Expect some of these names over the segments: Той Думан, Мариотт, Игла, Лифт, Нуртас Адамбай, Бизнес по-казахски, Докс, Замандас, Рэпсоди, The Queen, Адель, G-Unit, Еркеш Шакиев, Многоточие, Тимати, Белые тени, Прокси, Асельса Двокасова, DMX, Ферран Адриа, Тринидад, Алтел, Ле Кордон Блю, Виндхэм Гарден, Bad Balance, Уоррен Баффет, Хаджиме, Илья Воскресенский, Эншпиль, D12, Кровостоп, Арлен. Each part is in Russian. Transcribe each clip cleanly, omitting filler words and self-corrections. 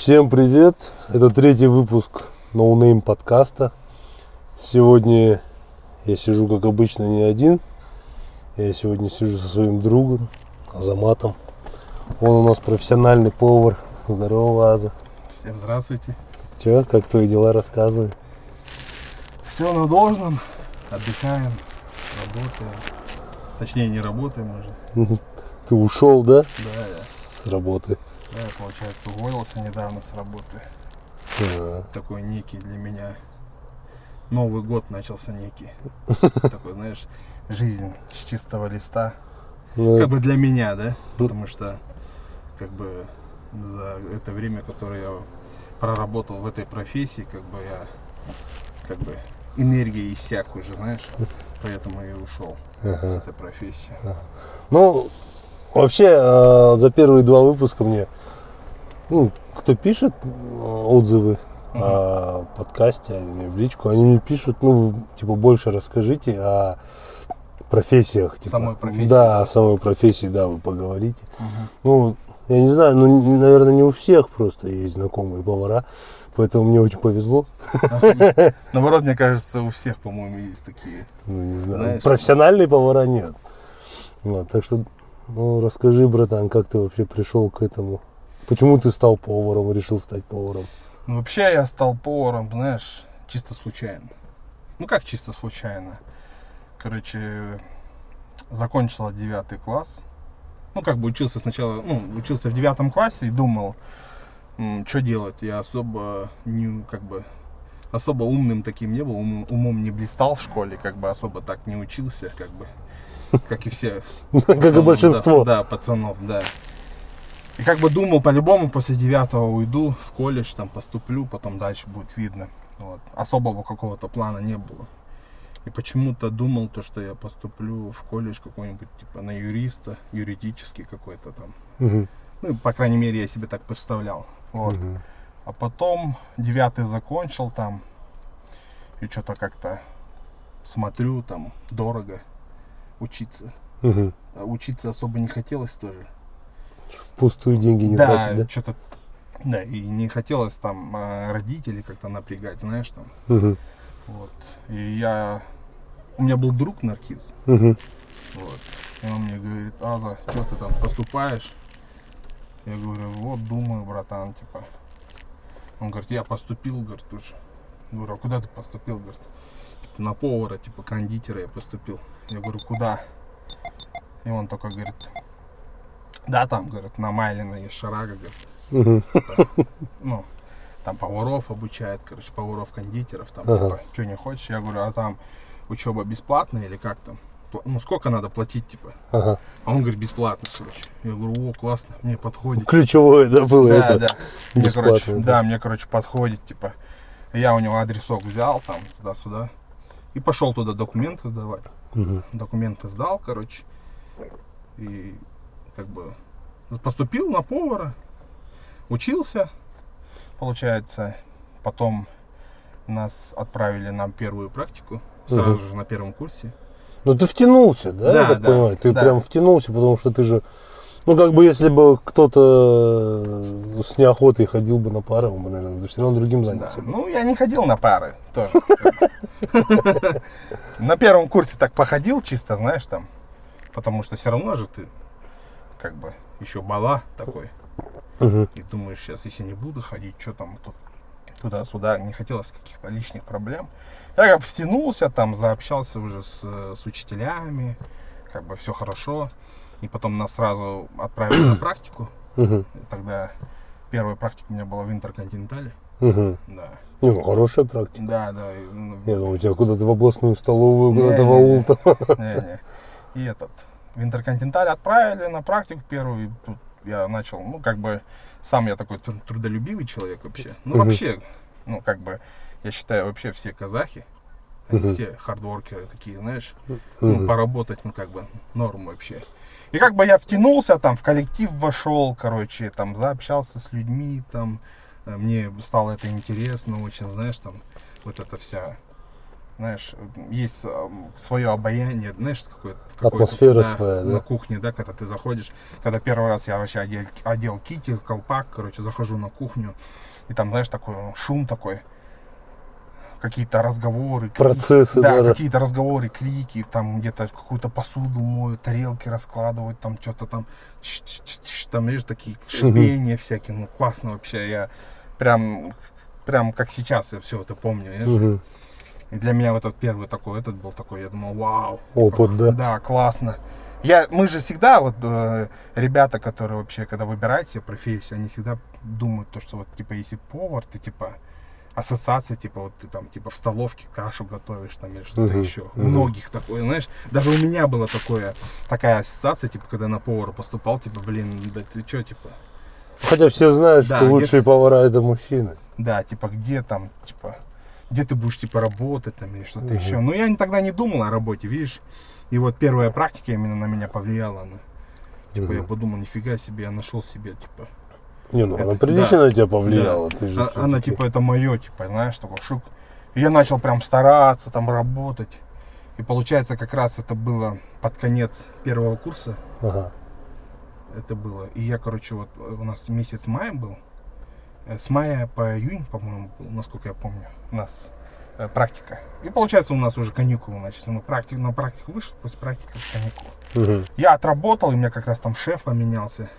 Всем привет! Это третий выпуск NoName подкаста. Сегодня я сижу, как обычно, не один. Я сегодня сижу со своим другом Азаматом. Он у нас профессиональный повар. Здорово, Аза. Всем здравствуйте. Че, как твои дела, рассказывай? Все на должном. Отдыхаем, работаем. Точнее, не работаем уже. Ты ушел, да? Да. С работы. Да, я, получается, уволился недавно с работы. Да. Такой некий для меня. Новый год начался некий. Такой, знаешь, жизнь с чистого листа. Как бы для меня, да? Потому что как бы за это время, которое я проработал в этой профессии, как бы я энергия иссяк уже, знаешь. Поэтому я и ушел с этой профессии. Ну, вообще, за первые два выпуска мне, кто пишет отзывы о подкасте, они мне в личку, они мне пишут, больше расскажите о профессиях. Самой профессии. Да, о самой профессии, да, вы поговорите. Я не знаю, наверное, не у всех просто есть знакомые повара, поэтому мне очень повезло. Наоборот, мне кажется, у всех, по-моему, есть такие. Не знаю, профессиональные повара нет. Так что... расскажи, братан, как ты вообще пришел к этому? Почему ты стал поваром, решил стать поваром? Вообще я стал поваром, знаешь, чисто случайно. Как чисто случайно? Короче, закончил 9 класс. Учился сначала, учился в 9 классе и думал, что делать. Я особо не, особо умным таким не был, умом не блистал в школе, особо так не учился, Как и все. Как и большинство. Да, пацанов, да. И думал, по-любому после 9-го уйду в колледж, там поступлю, потом дальше будет видно. Вот. Особого какого-то плана не было. И почему-то думал, что я поступлю в колледж какой-нибудь, на юриста, юридический какой-то там. Угу. По крайней мере, я себе так представлял. Вот. Угу. А потом 9-й закончил там, и что-то как-то смотрю, там дорого. Учиться. Угу. А учиться особо не хотелось тоже. Впустую деньги не тратить, да? Что-то, да, и не хотелось там родителей как-то напрягать, знаешь, там. Угу. Вот. И у меня был друг наркиз. Угу. Вот. И он мне говорит: Аза, что ты там поступаешь? Я говорю: вот, думаю, братан, типа. Он говорит: я поступил, говорит, уже. Я говорю: а куда ты поступил, говорит? На повара, кондитера я поступил. Я говорю: куда? И он такой говорит: да, там, говорит, на Майлина есть Шарага, говорит. Типа, там поваров обучают, короче, поваров-кондитеров, там, что не хочешь. Я говорю: а там учеба бесплатная или как там? Сколько надо платить, типа? Ага. А он говорит: бесплатно, короче. Я говорю: о, классно, мне подходит. Ключевое, да, было это? Да, мне, короче, да, мне, короче, подходит, типа. Я у него адресок взял, там, туда-сюда. И пошел туда документы сдавать. Угу. Документы сдал, короче. И поступил на повара. Учился, получается. Потом нас отправили на первую практику. Сразу же на первом курсе. Ну ты втянулся, да? Да, я так понимаю. Ты прям втянулся, потому что ты же... если бы кто-то с неохотой ходил бы на пары, он бы, наверное, все равно другим занялся. Да. Я не ходил на пары тоже. На первом курсе так походил чисто, знаешь, там. Потому что все равно же ты еще бала такой. И думаешь: сейчас, если не буду ходить, что там туда-сюда. Не хотелось каких-то лишних проблем. Я втянулся, там заобщался уже с учителями. Все хорошо. И потом нас сразу отправили на практику. Угу. Тогда первая практика у меня была в Интерконтинентале. Угу. Да. Хорошая практика. Да, да. Я думал, у тебя куда-то в областную столовую, куда-то в аул. Не-не. И в Интерконтинентале отправили на практику первую. И тут я начал, сам я такой трудолюбивый человек вообще. Я считаю, вообще все казахи. Они все хардворкеры такие, знаешь. Поработать, норм вообще. И я втянулся, там, в коллектив вошел, короче, там, заобщался с людьми, там, мне стало это интересно очень, знаешь, там, вот эта вся знаешь, есть свое обаяние, знаешь, атмосфера своя, на кухне, да, когда ты заходишь, когда первый раз я вообще одел китель, колпак, короче, захожу на кухню, и там, знаешь, такой шум такой, какие-то разговоры, процессы, да, какие-то разговоры, крики, там где-то какую-то посуду моют, тарелки раскладывают, там что-то там, там, видишь, такие шипения всякие, ну классно вообще, я прям как сейчас я все это помню, видишь? И для меня вот этот первый такой, этот был такой, я думал, вау. Опыт, типа, да? Да, классно. Мы же всегда, вот ребята, которые вообще, когда выбирают себе профессию, они всегда думают, то, что вот, типа, если повар, ты, типа, ассоциация, типа, вот ты там, типа, в столовке кашу готовишь, там, или что-то еще. Многих такое, знаешь, даже у меня была такая ассоциация, типа, когда на повара поступал, типа, блин, да ты что, типа. Хотя все знают, да, что лучшие повара это мужчины. Да, типа, где там, типа, где ты будешь, типа, работать там или что-то еще. Но я тогда не думал о работе, видишь. И вот первая практика именно на меня повлияла. Она. Типа, я подумал, нифига себе, я нашел себе, типа. Не, ну это, она прилично на тебя повлияла. Да. Ты же она, типа, это мое, типа, знаешь, такой шик. И я начал прям стараться там работать. И получается, как раз это было под конец первого курса. Ага. Это было. И я, короче, вот у нас месяц мая был. С мая по июнь, по-моему, был, насколько я помню, у нас практика. И получается, у нас уже каникулы, значит, мы на практику вышли, после практики каникулы. Я отработал, и у меня как раз там шеф поменялся.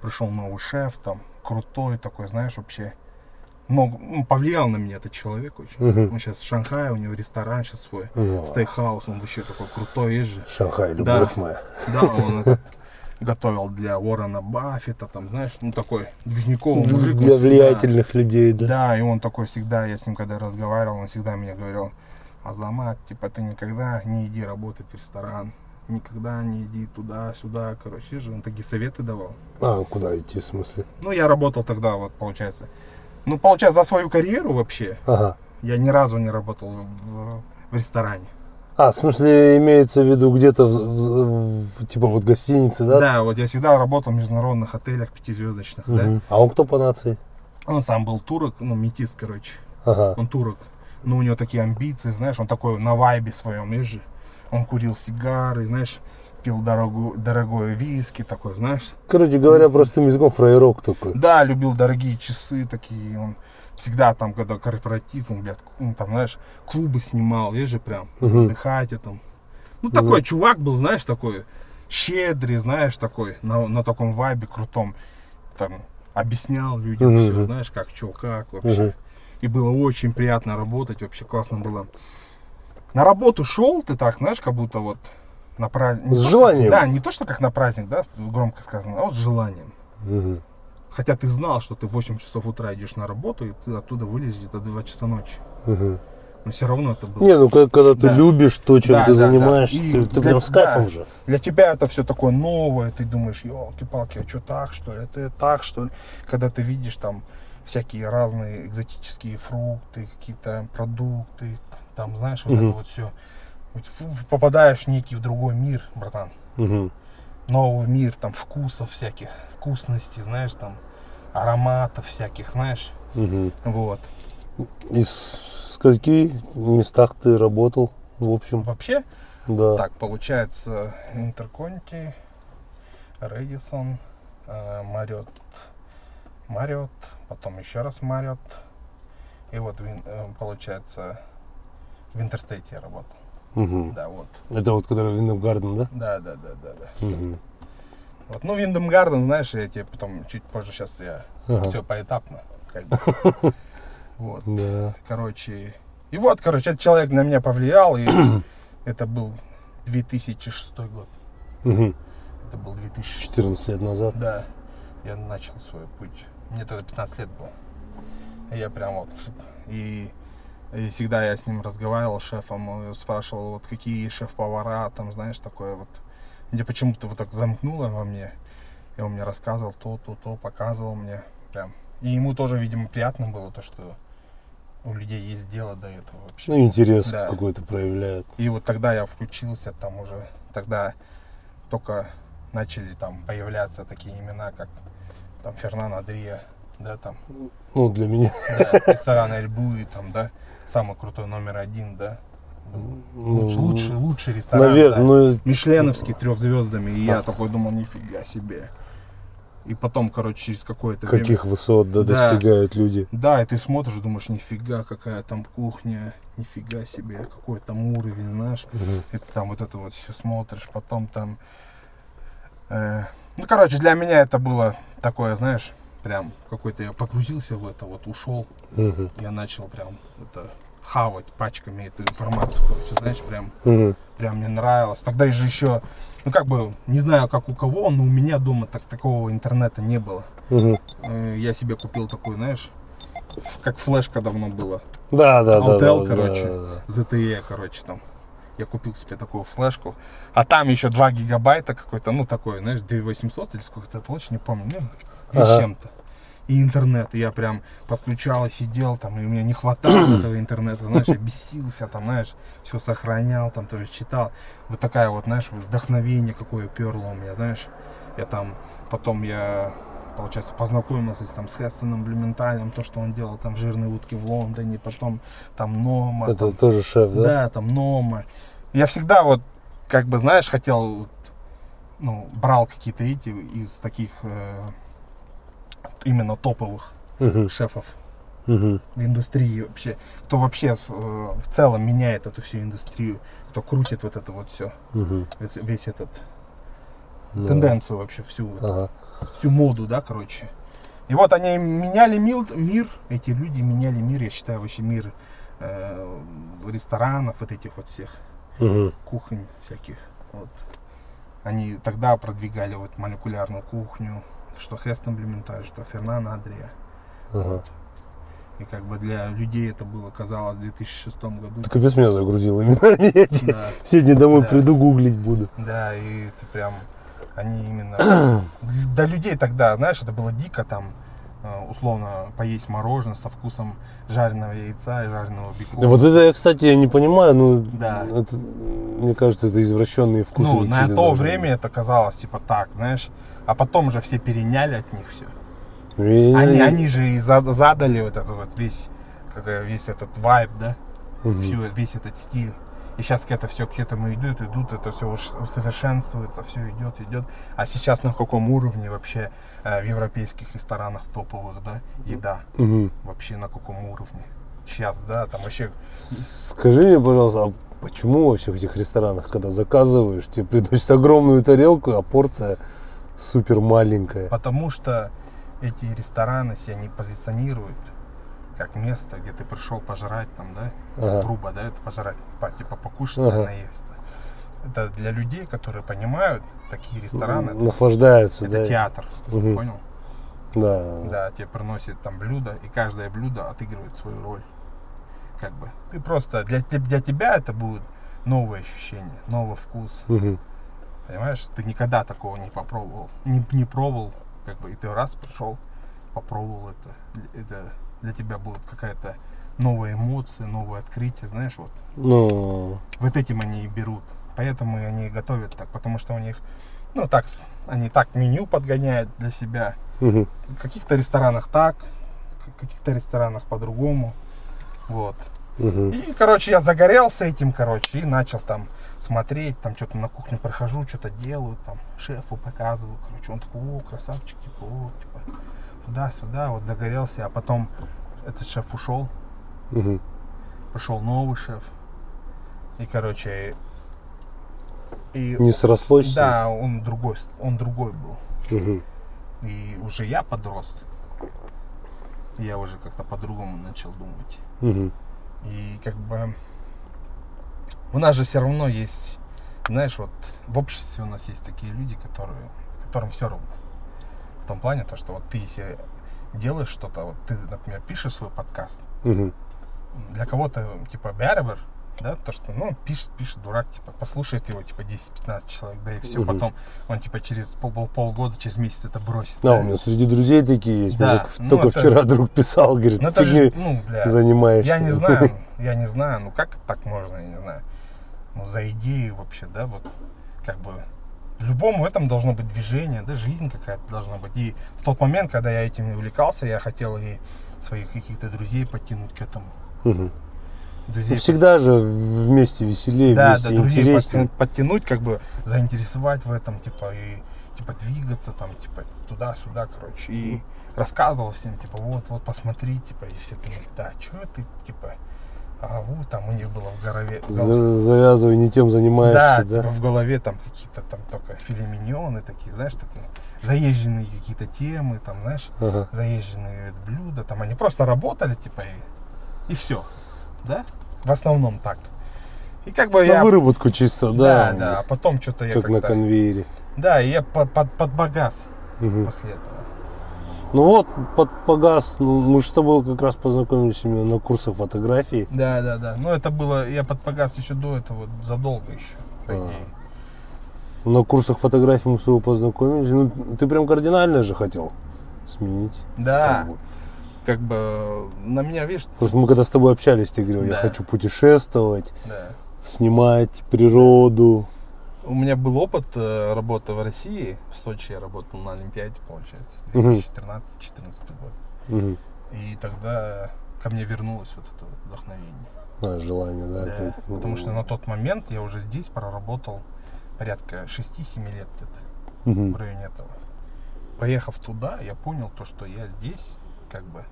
Пришел новый шеф, там, крутой такой, знаешь, вообще. Ну, повлиял на меня этот человек очень. Он сейчас в Шанхае, у него ресторан сейчас свой, стейкхаус, он вообще такой крутой, есть же. Шанхай, любовь моя. Да, он этот... готовил для Уоррена Баффета, там, знаешь, ну такой движниковый мужик. Для влиятельных людей, да. Да, и он такой всегда, я с ним когда разговаривал, он всегда мне говорил: Азамат, типа, ты никогда не иди работать в ресторан, никогда не иди туда-сюда, короче же, он такие советы давал. А, куда идти, в смысле? Ну, я работал тогда, вот, получается. Ну, получается, за свою карьеру вообще я ни разу не работал в ресторане. А, в смысле, имеется в виду где-то, типа, вот гостиницы, да? Да, вот я всегда работал в международных отелях, пятизвездочных, да. А он кто по нации? Он сам был турок, ну, метис, короче. Он турок. Но у него такие амбиции, знаешь, он такой на вайбе своем, видишь же. Он курил сигары, знаешь, пил дорогое виски такой, знаешь. Короче говоря, простым языком фраерок такой. Да, любил дорогие часы такие, он... Всегда там, когда корпоратив, он, блядь, там, знаешь, клубы снимал, есть же прям, отдыхать там. Ну, такой чувак был, знаешь, такой щедрый, знаешь, такой, на таком вайбе крутом. Там, объяснял людям все, знаешь, как, что, как вообще. И было очень приятно работать, вообще классно было. На работу шел ты так, знаешь, как будто вот на праздник. С желанием. Да, не то, что как на праздник, да, громко сказано, а вот с желанием. Хотя ты знал, что ты в 8 часов утра идешь на работу, и ты оттуда вылезешь где-то 2 часа ночи. Но все равно это было. Не, ну когда ты любишь то, чем ты занимаешься, ты прям с кайфом же. Для тебя это все такое новое, ты думаешь, елки-палки, а что так, что ли, это так, что ли? Когда ты видишь там всякие разные экзотические фрукты, какие-то продукты, там, знаешь, вот это вот все. Попадаешь в некий другой мир, братан. Новый мир, там, вкусов всяких, вкусностей, знаешь, там, ароматов всяких, знаешь, вот. И в каких местах ты работал, в общем? Вообще? Да. Так, получается, Интерконти, Редиссон, Мариотт, потом еще раз Мариотт, и вот, получается, в Интерстейте я работал. Да, вот. Это вот который Виндхэм Гарден, да? Да. Вот. Ну, Виндхэм Гарден, знаешь, я тебе потом чуть позже сейчас я все поэтапно. Как бы. Вот. Да. Короче. И вот, короче, этот человек на меня повлиял, и это был 2006 год. Это был 2006. 14 лет назад. Да. Я начал свой путь. Мне тогда 15 лет было. И я прям вот. И всегда я с ним разговаривал, с шефом, спрашивал, вот какие шеф-повара, там, знаешь, такое вот. Мне почему-то вот так замкнуло во мне. И он мне рассказывал то, показывал мне прям. И ему тоже, видимо, приятно было то, что у людей есть дело до этого вообще. Ну, интерес какой-то проявляет. И вот тогда я включился, там уже, тогда только начали там появляться такие имена, как там Ферран Адриа, да, там. Ну, для меня. Да, Александр Эльбуви, там, да. Самый крутой номер 1, да. Лучший ресторан. Наверное, да. Мишленовский, 3 звездами. И я такой думал, нифига себе. И потом, короче, через какое-то время... Каких высот достигают люди. Да, и ты смотришь и думаешь, нифига, какая там кухня, нифига себе, какой там уровень, знаешь. И ты там вот это вот все смотришь, потом там... Ну, короче, для меня это было такое, знаешь, прям какой-то... Я погрузился в это, вот ушел. Я начал прям это... хавать пачками эту информацию, короче, знаешь, прям, прям мне нравилось. Тогда же еще, ну, как бы, не знаю, как у кого, но у меня дома такого интернета не было. Я себе купил такой, знаешь, как флешка давно было. Алтел, короче, ZTE, короче, там. Я купил себе такую флешку, а там еще 2 гигабайта какой-то, ну, такой, знаешь, 2800 или сколько-то получил, не помню, ну, с чем-то. И интернет, и я прям подключал и сидел там, и у меня не хватало этого интернета, знаешь, я бесился там, знаешь, все сохранял там, тоже читал. Вот такая вот, знаешь, вдохновение какое перло у меня, знаешь. Я там, потом я, получается, познакомился там с Хестоном Блименталем, то, что он делал там жирные утки в Лондоне, потом там Нома. Это там, тоже шеф, да? Да, там Нома. Я всегда вот, как бы, знаешь, хотел, ну, брал какие-то эти из таких... именно топовых шефов в индустрии вообще, кто вообще в целом меняет эту всю индустрию, кто крутит вот это вот все, весь этот тенденцию вообще всю, всю моду, да, короче. И вот они меняли мир, эти люди меняли мир, я считаю, вообще мир ресторанов, вот этих вот всех, кухонь всяких. Вот. Они тогда продвигали вот молекулярную кухню, что Хестон Блиментальь, что Ферран Адриа. Вот. И как бы для людей это было, казалось, в 2006 году. Ты капец меня загрузил именно. Да. Сегодня домой приду, гуглить буду. Да, и это прям, они именно... Для людей тогда, знаешь, это было дико там, условно, поесть мороженое со вкусом жареного яйца и жареного бекона. Вот это я, кстати, не понимаю, но это, мне кажется, это извращенные вкусы. Ну, на то время это казалось, типа, так, знаешь, а потом же все переняли от них все. Они же и задали вот этот вот весь этот вайб, да, весь этот стиль. И сейчас это все к этому идут, это все усовершенствуется, все идет. А сейчас на каком уровне вообще в европейских ресторанах топовых, да, еда? Вообще на каком уровне? Сейчас, да, там вообще... Скажи мне, пожалуйста, а почему во всех этих ресторанах, когда заказываешь, тебе приносят огромную тарелку, а порция... супер маленькая. Потому что эти рестораны себя не позиционируют как место, где ты пришел пожрать там, да, труба, да, это пожрать, типа покушать, наесться. Это для людей, которые понимают, такие рестораны наслаждаются. Это театр, ты понял? Да. Да, тебе приносят там блюдо, и каждое блюдо отыгрывает свою роль, как бы. Ты просто для тебя это будут новые ощущения, новый вкус. Понимаешь, ты никогда такого не попробовал, не пробовал, как бы, и ты раз пришел, попробовал это для тебя будет какая-то новая эмоция, новое открытие, знаешь, вот. Но... Вот этим они и берут, поэтому они готовят так, потому что у них, ну, так, они так меню подгоняют для себя, в каких-то ресторанах так, в каких-то ресторанах по-другому, вот. И, короче, я загорелся этим, короче, и начал там смотреть, там что-то на кухню прохожу, что-то делаю, там шефу показываю, короче, он такой, о, красавчик, типа, о, типа, туда-сюда, вот загорелся, а потом этот шеф ушел, пришел новый шеф, и, короче, и... Не срослось? Да, он другой был, и уже я подрос, я уже как-то по-другому начал думать. И как бы у нас же все равно есть, знаешь, вот в обществе у нас есть такие люди, которым все равно. В том плане, то, что вот ты если делаешь что-то, вот ты, например, пишешь свой подкаст, для кого-то, типа, бярбер, да, то, что, ну, пишет дурак, типа, послушает его, типа, 10-15 человек, да, и все, потом он, типа, через полгода, через месяц это бросит. Да, у меня среди друзей такие есть, да. Только это... вчера друг писал, говорит, ты же, занимаешься. Я не знаю, ну, как так можно, я не знаю, ну, за идею вообще, да, вот, как бы, любому этом должно быть движение, да, жизнь какая-то должна быть, и в тот момент, когда я этим увлекался, я хотел и своих каких-то друзей подтянуть к этому. Друзей. Ну, всегда же вместе веселее, да, вместе интереснее. Подтянуть, как бы заинтересовать в этом, типа, и типа двигаться там, типа, туда-сюда, короче. И рассказывал всем, типа, вот, посмотри, типа, и все думали, да, что ты, типа, а вот там у них было в голове. Завязывай, не тем занимаешься, да? Да, типа в голове там какие-то там только филе-миньоны такие, знаешь, такие заезженные какие-то темы, там, знаешь, ага. Заезженные блюда, там они просто работали, типа, и все, да? В основном так. И как бы на я... выработку чисто, да. Да, да, а потом что-то я как на конвейере. Да, и я подбогас угу. после этого. Ну вот, подпогас, мы же с тобой как раз познакомились именно на курсах фотографии. Да, да, да. Но это было, я подпогас еще до этого, задолго еще. На курсах фотографии мы с тобой познакомились. Ну, ты прям кардинально же хотел сменить. Да. Как бы на меня, видишь... Просто мы когда с тобой общались, ты говорил, да. Я хочу путешествовать, да. Снимать природу. У меня был опыт работы в России, в Сочи я работал на Олимпиаде, получается, 2014-2014 год. Uh-huh. И тогда ко мне вернулось вот это вот вдохновение. Желание, да? Да. Опять. Потому что на тот момент я уже здесь проработал порядка 6-7 лет где-то в районе этого. Поехав туда, я понял то, что я здесь как бы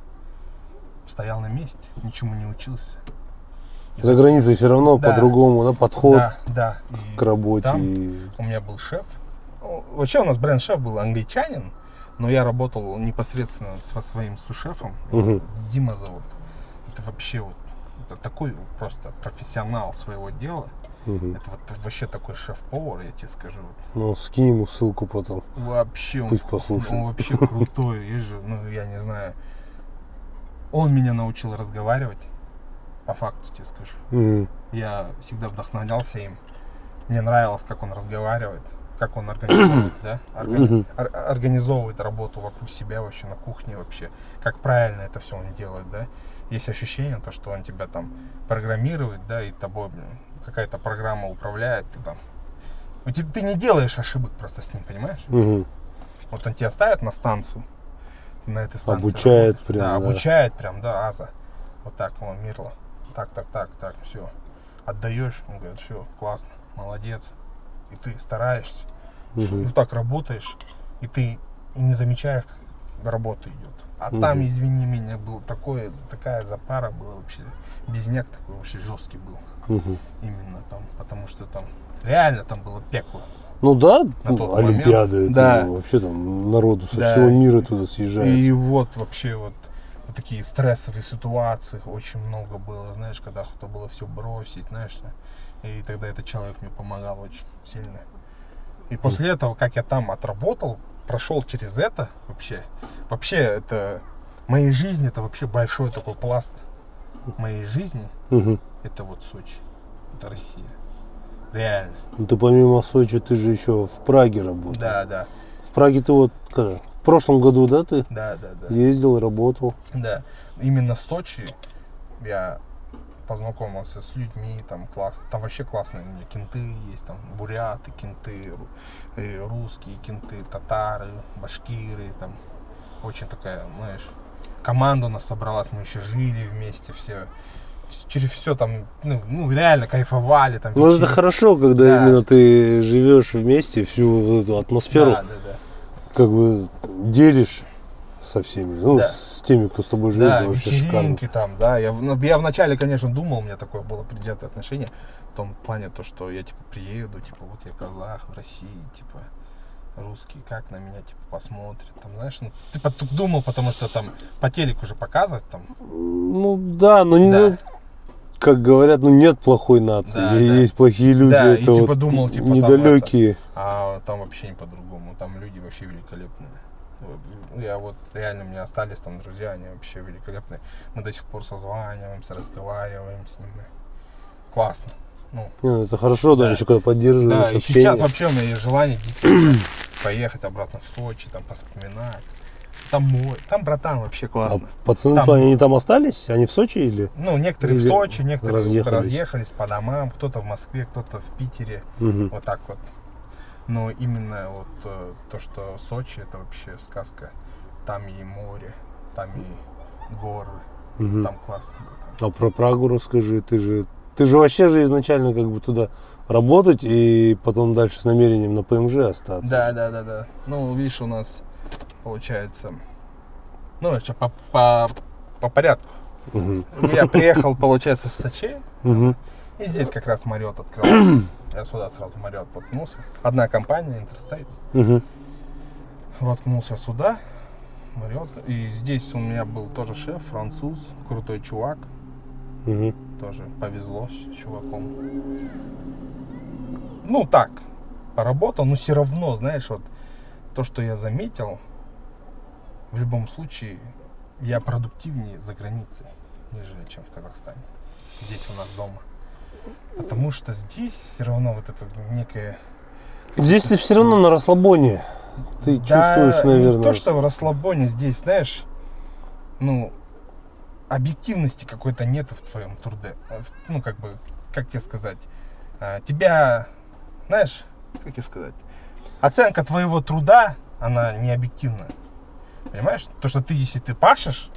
стоял на месте, ничему не учился. За границей все равно да. по-другому, да, подход да. к работе. Там у меня был шеф. Вообще у нас бренд-шеф был англичанин, но я работал непосредственно со своим су-шефом. Угу. Дима зовут. Это вообще вот это такой просто профессионал своего дела. Угу. Это вот вообще такой шеф-повар, я тебе скажу. Ну, скинь ему ссылку потом. Вообще он, пусть послушает. Он вообще крутой. Есть же, ну, я не знаю. Он меня научил разговаривать. По факту тебе скажу. Mm-hmm. Я всегда вдохновлялся им. Мне нравилось, как он разговаривает, как он организует, да? Организовывает работу вокруг себя вообще на кухне вообще. Как правильно это все он делает, да? Есть ощущение, то, что он тебя там программирует, да, и тобой какая-то программа управляет, ты там. Ты не делаешь ошибок просто с ним, понимаешь? Mm-hmm. Вот он тебя ставит на станцию, на этой станции. Обучает прям, да. Обучает прям, да, аза. Вот так, он Мирла. Так, все. Отдаешь, он говорит, все, классно, молодец. И ты стараешься, ну так работаешь, и ты не замечаешь, как работа идет. А там, извини меня, был такая запара была вообще, безняк такой вообще жесткий был. Именно там, потому что там реально там было пекло. Ну да, Олимпиада, это да. Вообще там народу со всего мира туда съезжается. И вот вообще вот. Такие стрессовые ситуации очень много было, знаешь, когда кто-то было все бросить, знаешь, и тогда этот человек мне помогал очень сильно. И после этого, как я там отработал, прошел через это вообще это моей жизни, это вообще большой такой пласт моей жизни, это вот Сочи, это Россия, реально. Ну ты помимо Сочи, ты же еще в Праге работал. Да. В Праге ты вот когда? В прошлом году, да, ты? Да. Ездил, работал. Да. Именно в Сочи я познакомился с людьми, там класс, там вообще классные у меня кенты есть, там буряты, кенты, русские кенты, татары, башкиры, там очень такая, знаешь, команда у нас собралась, мы еще жили вместе все. Через все там, ну реально кайфовали там. Ну это хорошо, когда именно ты живешь вместе, всю эту атмосферу. Да. Как бы делишь со всеми, с теми, кто с тобой живет, да, вообще вечеринки шикарно. Там, да, я вначале, конечно, думал, у меня такое было предвзятое отношение, в том плане то, что я, типа, приеду, типа, вот я казах в России, типа, русские, как на меня, типа, посмотрят, там, знаешь, ну, типа, думал, потому что там по телеку уже показывать, там. Ну, да, но не... Да. Как говорят, нет плохой нации, есть плохие люди, это и, типа, вот думал, типа, недалекие. Там, а там вообще не по-другому, там люди вообще великолепные. Я вот реально, у меня остались там друзья, они вообще великолепные. Мы до сих пор созваниваемся, разговариваем с ними. Классно. Это хорошо, да, еще когда поддерживаешь. Да, и сейчас вообще у меня есть желание поехать обратно в Сочи, там поспоминать. Там, братан, вообще классно. А пацаны твои, они там остались? Они в Сочи или? Ну, некоторые в Сочи, некоторые разъехались по домам, кто-то в Москве, кто-то в Питере, вот так вот. Но именно вот то, что Сочи, это вообще сказка. Там и море, там и горы, Угу. Там классно было. А про Прагу расскажи. Ты же вообще же изначально как бы туда работать и потом дальше с намерением на ПМЖ остаться. Да. Ну, видишь, у нас получается... Ну, это по порядку. Угу. Я приехал, получается, в Сочи. Угу. И здесь как раз Мариотт открыл. Я сюда сразу Мариотт воткнулся. Одна компания, Интерстейт. Угу. Воткнулся сюда, Мариотт. И здесь у меня был тоже шеф, француз, крутой чувак. Угу. Тоже повезло с чуваком. Ну так, поработал, но все равно, знаешь, вот то, что я заметил, в любом случае я продуктивнее за границей, нежели чем в Казахстане. Здесь у нас дома. Потому что здесь все равно вот это некое... Здесь ты все равно на расслабоне. Ты чувствуешь, наверное. Не то, что в расслабоне здесь, знаешь, ну, объективности какой-то нет в твоем труде. Ну, как бы, как тебе сказать, тебя, знаешь, как тебе сказать, оценка твоего труда, она не объективная. Понимаешь? То, что ты, если ты пашешь,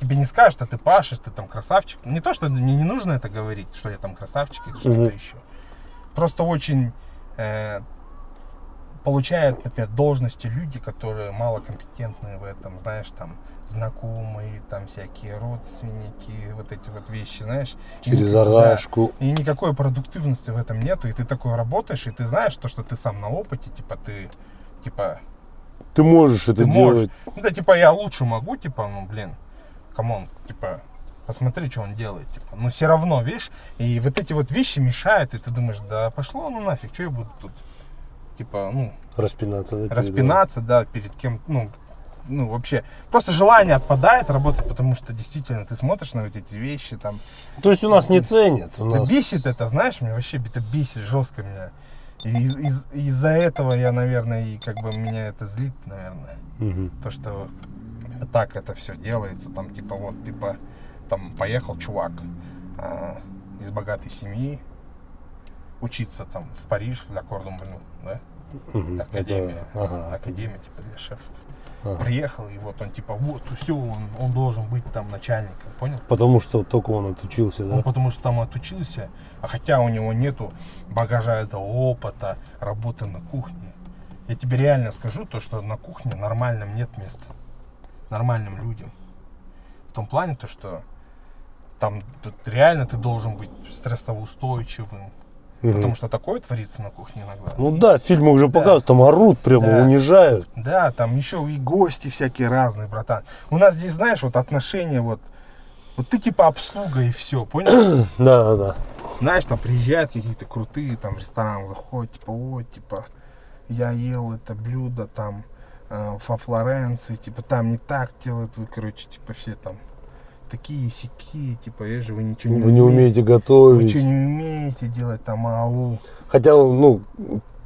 тебе не скажут, что ты пашешь, ты там красавчик. Не то, что мне не нужно это говорить, что я там красавчик или что-то еще. Просто очень получают, например, должности люди, которые малокомпетентные в этом, знаешь, там, знакомые, там, всякие родственники, вот эти вот вещи, знаешь. Через арашку. Да, и никакой продуктивности в этом нету, и ты такой работаешь, и ты знаешь то, что ты сам на опыте, типа, ты ты можешь это делать. Ну, да, типа, я лучше могу, типа, ну, блин, камон, типа, посмотри, что он делает, типа. Но все равно, видишь, и вот эти вот вещи мешают, и ты думаешь, да пошло, ну, нафиг, что я буду тут, типа, ну... Распинаться, да, перед кем, ну, вообще. Просто желание отпадает работать, потому что действительно ты смотришь на вот эти вещи, там... То есть у нас не ценят, бесит это, знаешь, меня вообще это бесит жестко меня. Из-за этого я, наверное, и как бы меня это злит, наверное. Угу. То, что так это все делается, там, типа, вот, типа, там, поехал чувак из богатой семьи учиться там в Париж, в Ле Кордон Блю, да? Угу. Академия. Это... Ага. Академия, типа, для шефа. Ага. Приехал, и вот он, типа, вот, все, он должен быть там начальником, понял? Потому что только он отучился, да? Он потому что там отучился, а хотя у него нету багажа этого опыта, работы на кухне. Я тебе реально скажу то, что на кухне нормальным нет места. Нормальным людям. В том плане то, что там реально ты должен быть стрессоустойчивым. Потому что такое творится на кухне иногда. Ну да, фильмы уже показывают, там орут прямо, унижают. Да, там еще и гости всякие разные, братан. У нас здесь, знаешь, вот отношения, вот ты типа обслуга и все, понял? Да. Знаешь, там приезжают какие-то крутые, там в ресторан заходят, типа, вот, типа, я ел это блюдо там во Флоренции, типа, там не так делают, вы, короче, типа, все там. Такие сяки, типа, вы ничего не умеете. Вы не умеете готовить. Вы ничего не умеете делать там, ау. Хотя, ну,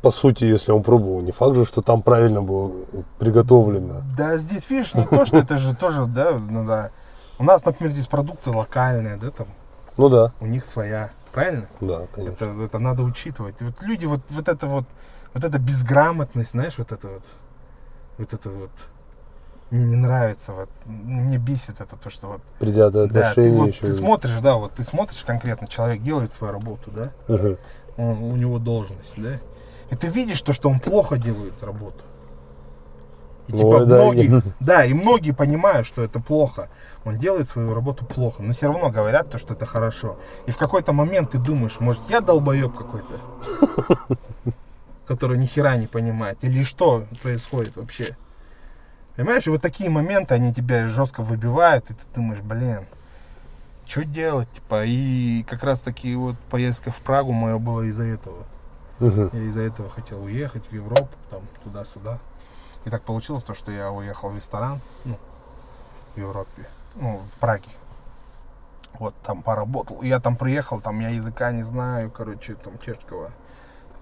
по сути, если он пробовал, не факт же, что там правильно было приготовлено. Да, здесь, видишь, не то, что это же тоже, да. У нас, например, здесь продукция локальная, да, там. Ну да. У них своя, правильно? Да, конечно. Это надо учитывать. И вот люди, вот эта безграмотность, знаешь, вот это мне не нравится, вот, мне бесит это то, что вот... Придя до отношений, да, ты смотришь, да, вот ты смотришь конкретно, человек делает свою работу, да, угу. У него должность, да, и ты видишь то, что он плохо делает работу. И, ну, типа, да, многие понимают, что это плохо, он делает свою работу плохо, но все равно говорят то, что это хорошо. И в какой-то момент ты думаешь, может, я долбоеб какой-то, который ни хера не понимает, или что происходит вообще. Понимаешь, и вот такие моменты, они тебя жестко выбивают, и ты думаешь, блин, что делать, типа, и как раз таки вот поездка в Прагу моя была из-за этого. Угу. Я из-за этого хотел уехать в Европу, там, туда-сюда. И так получилось то, что я уехал в ресторан, в Европе, в Праге. Вот, там поработал. Я там приехал, там я языка не знаю, короче, там, чешского,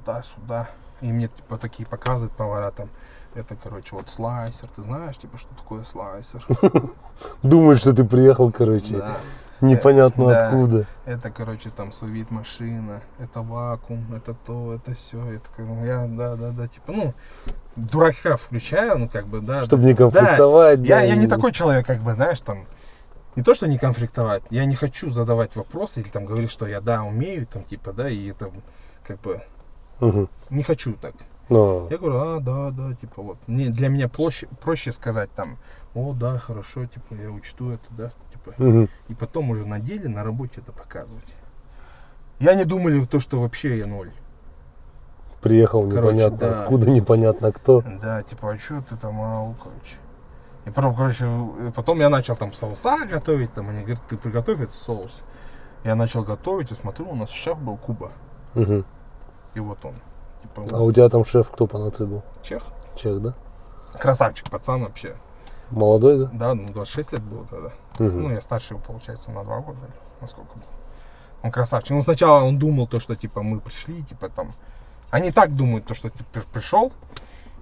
туда-сюда. И мне, типа, такие показывают повара, там, это, короче, вот слайсер, ты знаешь, типа, что такое слайсер? Думаешь, что ты приехал, короче, непонятно откуда. Это, короче, там, сувид машина, это вакуум, это то, это все, это, я, да, типа, дурак включаю, ну, как бы, да. Чтобы не конфликтовать. Я не такой человек, как бы, знаешь, там, не то, что не конфликтовать, я не хочу задавать вопросы или там говорить, что я да, умею, там типа, да, и это как бы угу. не хочу так. Но... Я говорю, да, типа вот. Для меня проще сказать там, о, да, хорошо, типа, я учту это, да, типа. Угу. И потом уже на деле, на работе это показывать. Я не думали в то, что вообще я ноль. Приехал непонятно да. откуда, непонятно кто. Да, типа, а что ты там, короче. И потом, я начал там соуса готовить, там они говорят, ты приготовь этот соус. Я начал готовить и смотрю, у нас шеф был Куба. Угу. И вот он. Типа, вот. А у тебя там шеф кто по нации был? Чех. Чех, да? Красавчик, пацан вообще. Молодой, да? Да, ну 26 лет было тогда. Угу. Ну, я старше его, получается, на 2 года, насколько был. Он красавчик. Ну, сначала он думал то, что типа мы пришли, типа там. Они так думают, то, что ты пришел,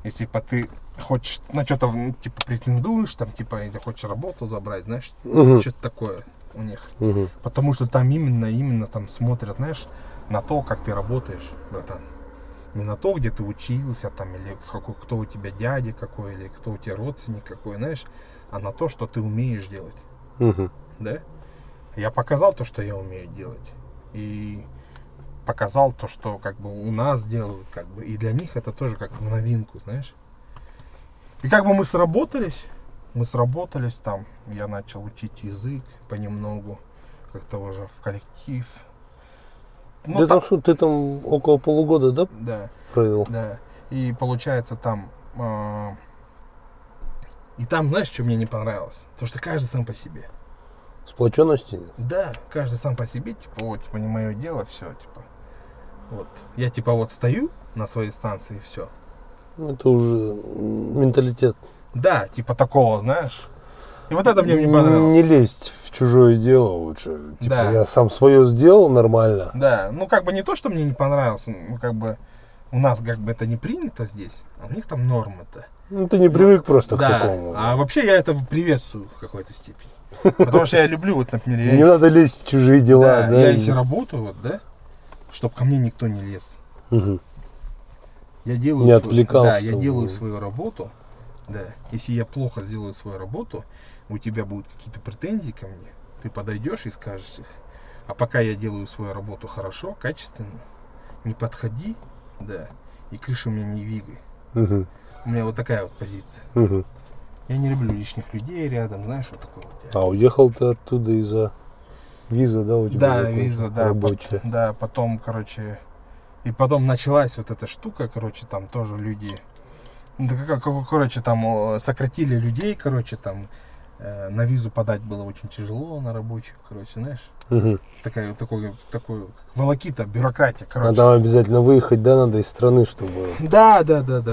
и типа ты хочешь на что-то типа претендуешь, там, типа, или хочешь работу забрать, знаешь, угу. что-то такое у них. Угу. Потому что там именно там смотрят, знаешь, на то, как ты работаешь, братан. Не на то, где ты учился, там, или кто у тебя дядя какой, или кто у тебя родственник какой, знаешь, а на то, что ты умеешь делать. Угу. Да? Я показал то, что я умею делать. И показал то, что как бы у нас делают, как бы, и для них это тоже как в новинку, знаешь. И как бы мы сработались там, я начал учить язык понемногу, как-то уже в коллектив. Ну, да там, ты там около полугода, да? Да. Провел. Да. И получается там, и там, знаешь, что мне не понравилось? То, что каждый сам по себе. Сплоченности? Да, каждый сам по себе, типа, вот, типа, не мое дело, все, типа. Вот. Я типа вот стою на своей станции и все. Это уже менталитет. Да, типа такого, знаешь. И вот это мне не понравилось. Не лезть в чужое дело лучше. Типа да. я сам свое сделал нормально. Да, ну как бы не то, что мне не понравилось, ну как бы у нас как бы это не принято здесь, а у них там норма-то. Ну ты не привык просто да. к такому. Да. А вообще я это приветствую в какой-то степени. Потому что я люблю, вот, например, я... Не надо лезть в чужие дела. Да, да, я если работаю, вот, да, чтобы ко мне никто не лез. Угу. Я делаю не отвлекался. Да, я делаю свою работу. Да. Если я плохо сделаю свою работу, у тебя будут какие-то претензии ко мне. Ты подойдешь и скажешь их. А пока я делаю свою работу хорошо, качественно, не подходи, да, и крышу меня не двигай. Угу. У меня вот такая вот позиция. Угу. Я не люблю лишних людей рядом, знаешь, вот такое вот. А уехал ты оттуда из-за визы, да, у тебя? Да, виза, да. Рабочая. Да, потом, короче, и потом началась вот эта штука, короче, там тоже люди, короче, там сократили людей, короче, там на визу подать было очень тяжело, на рабочих, короче, знаешь. Угу. Такой волокита, бюрократия, короче. Надо обязательно выехать, да, надо из страны, чтобы... Да.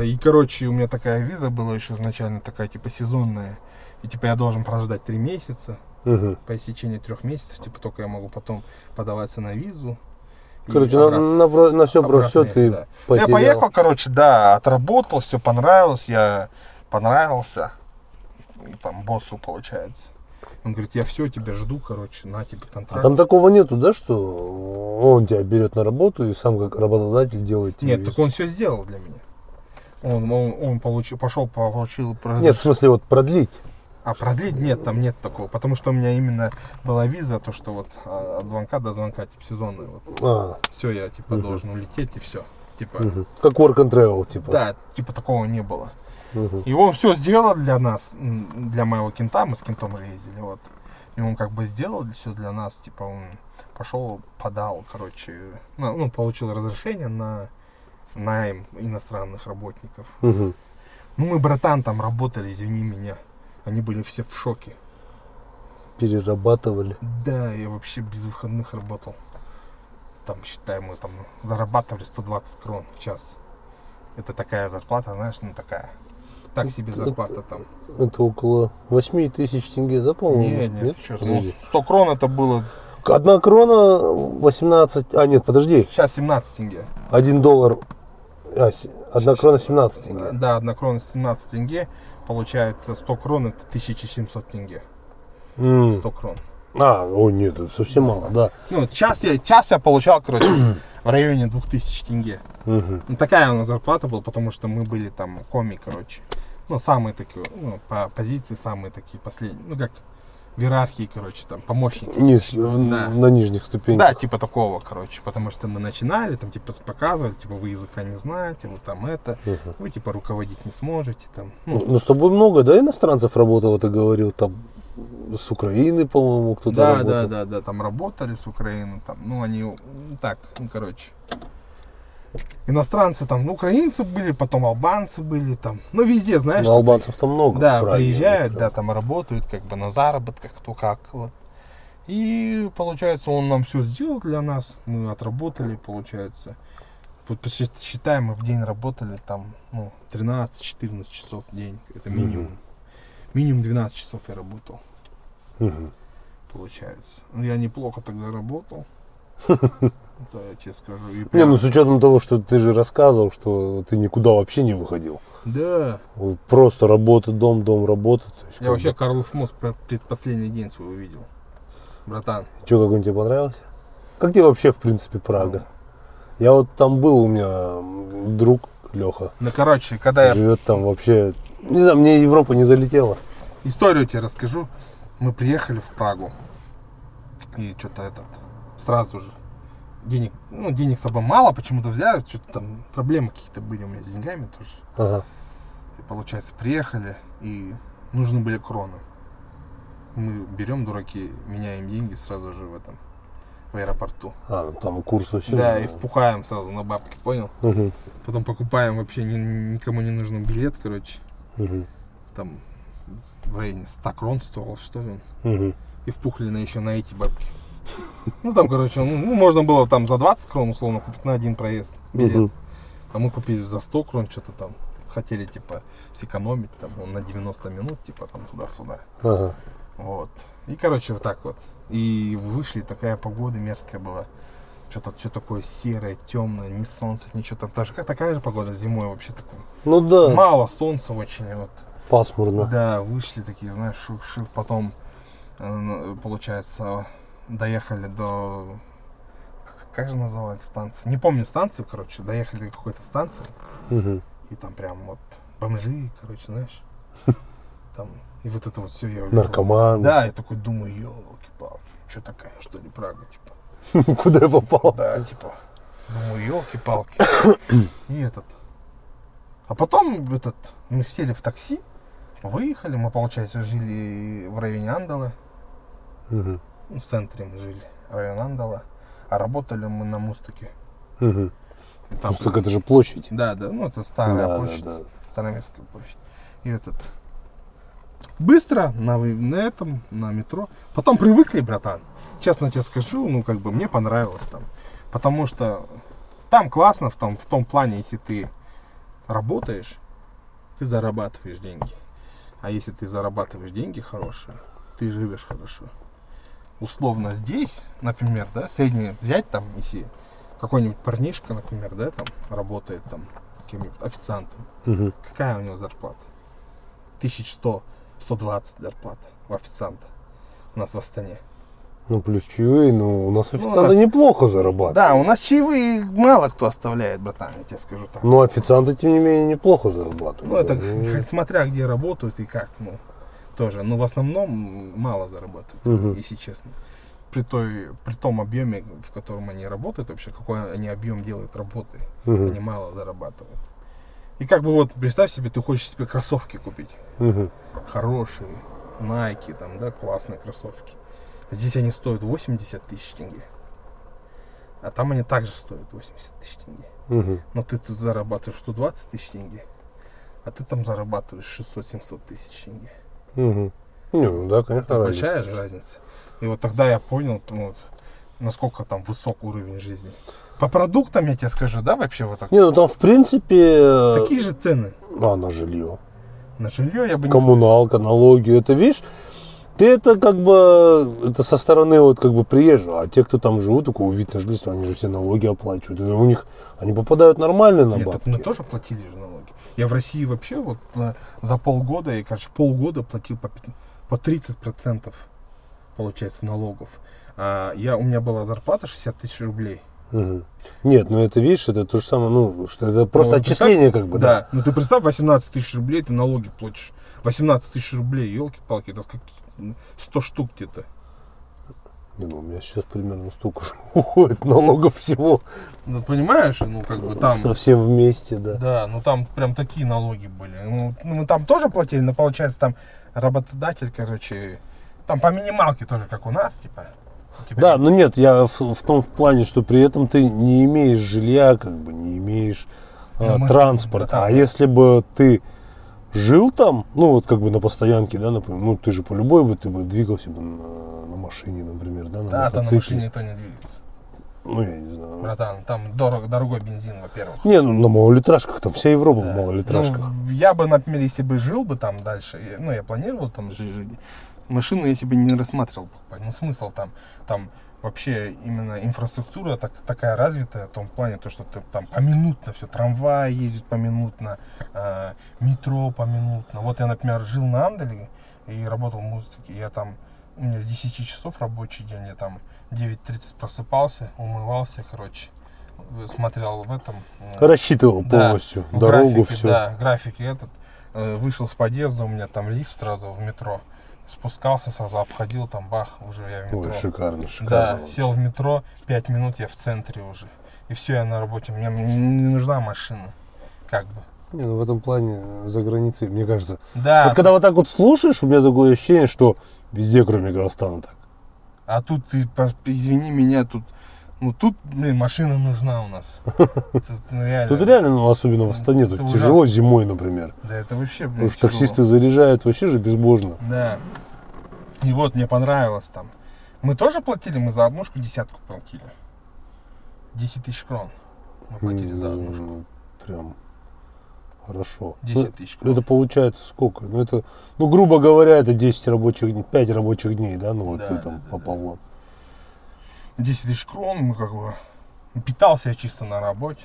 И, короче, у меня такая виза была еще изначально такая, типа, сезонная. И, типа, я должен прождать 3 месяца. Угу. По истечении 3 месяцев, типа, только я могу потом подаваться на визу. Короче, на все про все ты да. потерял. Я поехал, короче, да, отработал, все понравилось, я понравился. И там боссу, получается. Он говорит, я все, тебя жду, короче, на тебе контракт. А там такого нету, да, что он тебя берет на работу и сам как работодатель делает тебе? Нет, визу. Так он все сделал для меня. Он получил продлить. Нет, в смысле, вот продлить. А продлить нет, там нет такого. Потому что у меня именно была виза, то что вот от звонка до звонка, типа сезонная. Вот. Все, я типа угу. должен улететь и все. Типа. Угу. Как work and travel, типа. Да, типа такого не было. Угу. И он все сделал для нас, для моего кента, мы с кентом ездили, вот. И он как бы сделал все для нас, типа он пошел, подал, короче, ну, получил разрешение на найм иностранных работников. Угу. Ну, мы, братан, там работали, извини меня, они были все в шоке. Перерабатывали? Да, я вообще без выходных работал. Там, считай, мы там зарабатывали 120 крон в час. Это такая зарплата, знаешь, ну такая. Так себе зарплата там. Это около 8 тысяч тенге, да, по-моему? Нет, что, 100 крон это было... 1 крона 18... А, нет, подожди. Сейчас 17 тенге. 1 доллар... 1 крона 17 тенге. Да, 1 крона 17 тенге. Получается, 100 крон это 1700 тенге. 100 крон. Нет, это совсем мало, да. Ну, час я получал, короче, в районе 2000 тенге. Угу. Ну, такая у нас зарплата была, потому что мы были там коми, короче. Ну, самые такие, ну, по позиции самые такие последние. Ну, как в иерархии, короче, там, помощники. Низ, да. На нижних ступеньках. Да, типа такого, короче, потому что мы начинали, там, типа, показывали, типа, вы языка не знаете, вы там это, угу. Вы, типа, руководить не сможете, там. Ну, с тобой много, да, иностранцев работало, ты говорил, там, с Украины, по-моему, кто-то да, работал. Да, там работали с Украины, там, ну, они, так, ну, короче. Иностранцы там, ну, украинцы были, потом албанцы были там, ну, везде, знаешь. Ну, албанцев там много. Да, приезжают, да, там работают, как бы на заработках, кто как, вот. И, получается, он нам все сделал для нас, мы отработали, получается. Считаем, мы в день работали там, ну, 13-14 часов в день, это минимум. Угу. Минимум 12 часов я работал, угу. Получается. Ну, я неплохо тогда работал. Да, я тебе скажу. Не, ну с учетом того, что ты же рассказывал, что ты никуда вообще не выходил. Да. Просто работа, дом, работа. То есть, я вообще бы... Карлов мост предпоследний день свой увидел, братан. Че, как он тебе понравился? Как тебе вообще, в принципе, Прага? Ну. Я вот там был, у меня друг Леха. Ну, короче, когда я... Живет там вообще... Не знаю, мне Европа не залетела. Историю тебе расскажу. Мы приехали в Прагу. И что-то этот... Сразу же. Денег, ну, денег с собой мало, почему-то взяли, что-то там проблемы какие-то были у меня с деньгами тоже. Ага. И, получается, приехали, и нужны были кроны. Мы берем, дураки, меняем деньги сразу же в аэропорту. А, там курс вообще. Да, и впухаем сразу на бабки, понял? Угу. Потом покупаем вообще никому не нужный билет, короче. Угу. Там в районе 100 крон стоил, что ли. Угу. И впухли на эти бабки. Ну там, короче, ну, можно было там за 20 крон условно купить на один проезд билет. Uh-huh. А мы купили за 100 крон, что-то там хотели типа сэкономить там на 90 минут, типа там туда-сюда. Uh-huh. Вот. И, короче, вот так вот. И вышли, такая погода мерзкая была. Что-то все такое серое, темное, ни солнца, ничего там. Даже такая же погода зимой вообще такой. Ну да. Мало солнца очень вот. Пасмурно. Да, вышли такие, знаешь, шух-шух. Потом, получается, доехали до, как же называется станция, не помню станцию, короче, доехали до какой-то станции, угу. И там прям вот бомжи, короче, знаешь, там, и вот это вот все я увидел. Наркоманы. Да, я такой думаю, елки-палки, что такая, что ли, Прага, типа. Куда я попал? Да, типа, думаю, елки-палки. И этот. А потом этот, мы сели в такси, выехали, мы, получается, жили в районе Андалы. Угу. В центре мы жили, район Андала, а работали мы на Мустоке. Угу. Там, Мусток, это же площадь. Да, ну это старая площадь, да. Староместская площадь. И этот, быстро на метро, потом привыкли, братан, честно тебе скажу, ну как бы мне понравилось там, потому что там классно в том плане, если ты работаешь, ты зарабатываешь деньги, а если ты зарабатываешь деньги хорошие, ты живешь хорошо. Условно здесь, например, да, среднее взять там, если какой-нибудь парнишка, например, да, там работает там каким-нибудь официантом, угу. Какая у него зарплата? 1100-120 зарплата у официанта у нас в Астане. Ну плюс чаевые, но у нас официанты неплохо зарабатывают. Да, у нас чаевые мало кто оставляет, братан, я тебе скажу так. Но официанты, тем не менее, неплохо зарабатывают. Ну это смотря где работают и как, ну. Тоже, но в основном мало зарабатывают, угу. Если честно. При том объеме, в котором они работают, вообще какой они объем делают работы, угу. Они мало зарабатывают. И как бы вот представь себе, ты хочешь себе кроссовки купить, угу. Хорошие, Nike, там, да, классные кроссовки. Здесь они стоят 80 тысяч тенге, а там они также стоят 80 тысяч тенге. Угу. Но ты тут зарабатываешь 120 тысяч тенге, а ты там зарабатываешь 600-700 тысяч тенге. Угу. Ну да, конечно, разница. Большая же разница. И вот тогда я понял, вот, насколько там высок уровень жизни. По продуктам, я тебе скажу, да, вообще вот так. Не, ну там в принципе... Такие же цены. А, на жилье. На жилье я бы не... Коммуналка, налоги, это видишь, ты это как бы, это со стороны вот как бы приезжего, а те, кто там живут, у кого вид на жительство, они же все налоги оплачивают. И у них, они попадают нормально на бабки. Нет, мы тоже платили же налоги. Я в России вообще вот за полгода, я, короче, полгода платил по 30%, получается, налогов. А у меня была зарплата 60 тысяч рублей. Угу. Нет, ну это, видишь, это то же самое, ну, что это просто отчисление как бы. Да, ну ты представь, 18 тысяч рублей ты налоги платишь. 18 тысяч рублей, елки-палки, это 100 штук где-то. Не, ну у меня сейчас примерно столько же уходит налогов всего. Ну понимаешь, ну как бы там. Совсем вместе, да. Да, ну там прям такие налоги были. Ну мы там тоже платили, но получается там работодатель, короче, там по минималке тоже, как у нас, типа. Да, ну нет, я в том плане, что при этом ты не имеешь жилья, как бы не имеешь транспорта. Да, а если бы ты жил там, ну вот как бы на постоянке, да, например, ну ты же по любой бы, ты бы двигался бы на машине, например, да, на мотоцикле. Там на машине никто не двигается. Ну я не знаю. Братан, там дорогой бензин, во-первых. Не, ну на малолитражках, там вся Европа да. В малолитражках. Ну, я бы, например, если бы жил бы там дальше, ну я планировал там жить. Машину я себе не рассматривал покупать. Ну, смысл там вообще именно инфраструктура такая развитая, в том плане, то, что ты там поминутно все, трамваи ездят поминутно, метро поминутно. Вот я, например, жил на Анделе и работал в музыке. Я там, у меня с 10 часов рабочий день, я там 9:30 просыпался, умывался, короче, смотрел в этом. Рассчитывал полностью да, дорогу, графики, все. Да, графики этот. Вышел с подъезда, у меня там лифт сразу в метро. Спускался, сразу обходил, там бах, уже я в метро. Ой, шикарно. Да, вообще. Сел в метро, 5 минут я в центре уже. И все, я на работе, мне не нужна машина, как бы. Не, ну в этом плане за границей, мне кажется. Да. Вот когда вот так вот слушаешь, у меня такое ощущение, что везде, кроме Казахстана, так. А тут, ты, извини меня, тут, блин, машина нужна у нас. Тут реально, особенно в Астане, тут тяжело зимой, например. Да, это вообще, блин, потому что таксисты заряжают вообще же безбожно. Да. И вот мне понравилось там. Мы тоже платили, мы за однушку 10 платили. 10 000 крон мы платили за однушку. Прям хорошо. 10 000 крон. Это получается сколько? Ну, это, ну, грубо говоря, это 10 рабочих дней, 5 рабочих дней, да? Ну, вот ты там попал. 10 000 крон, мы как бы питался я чисто на работе,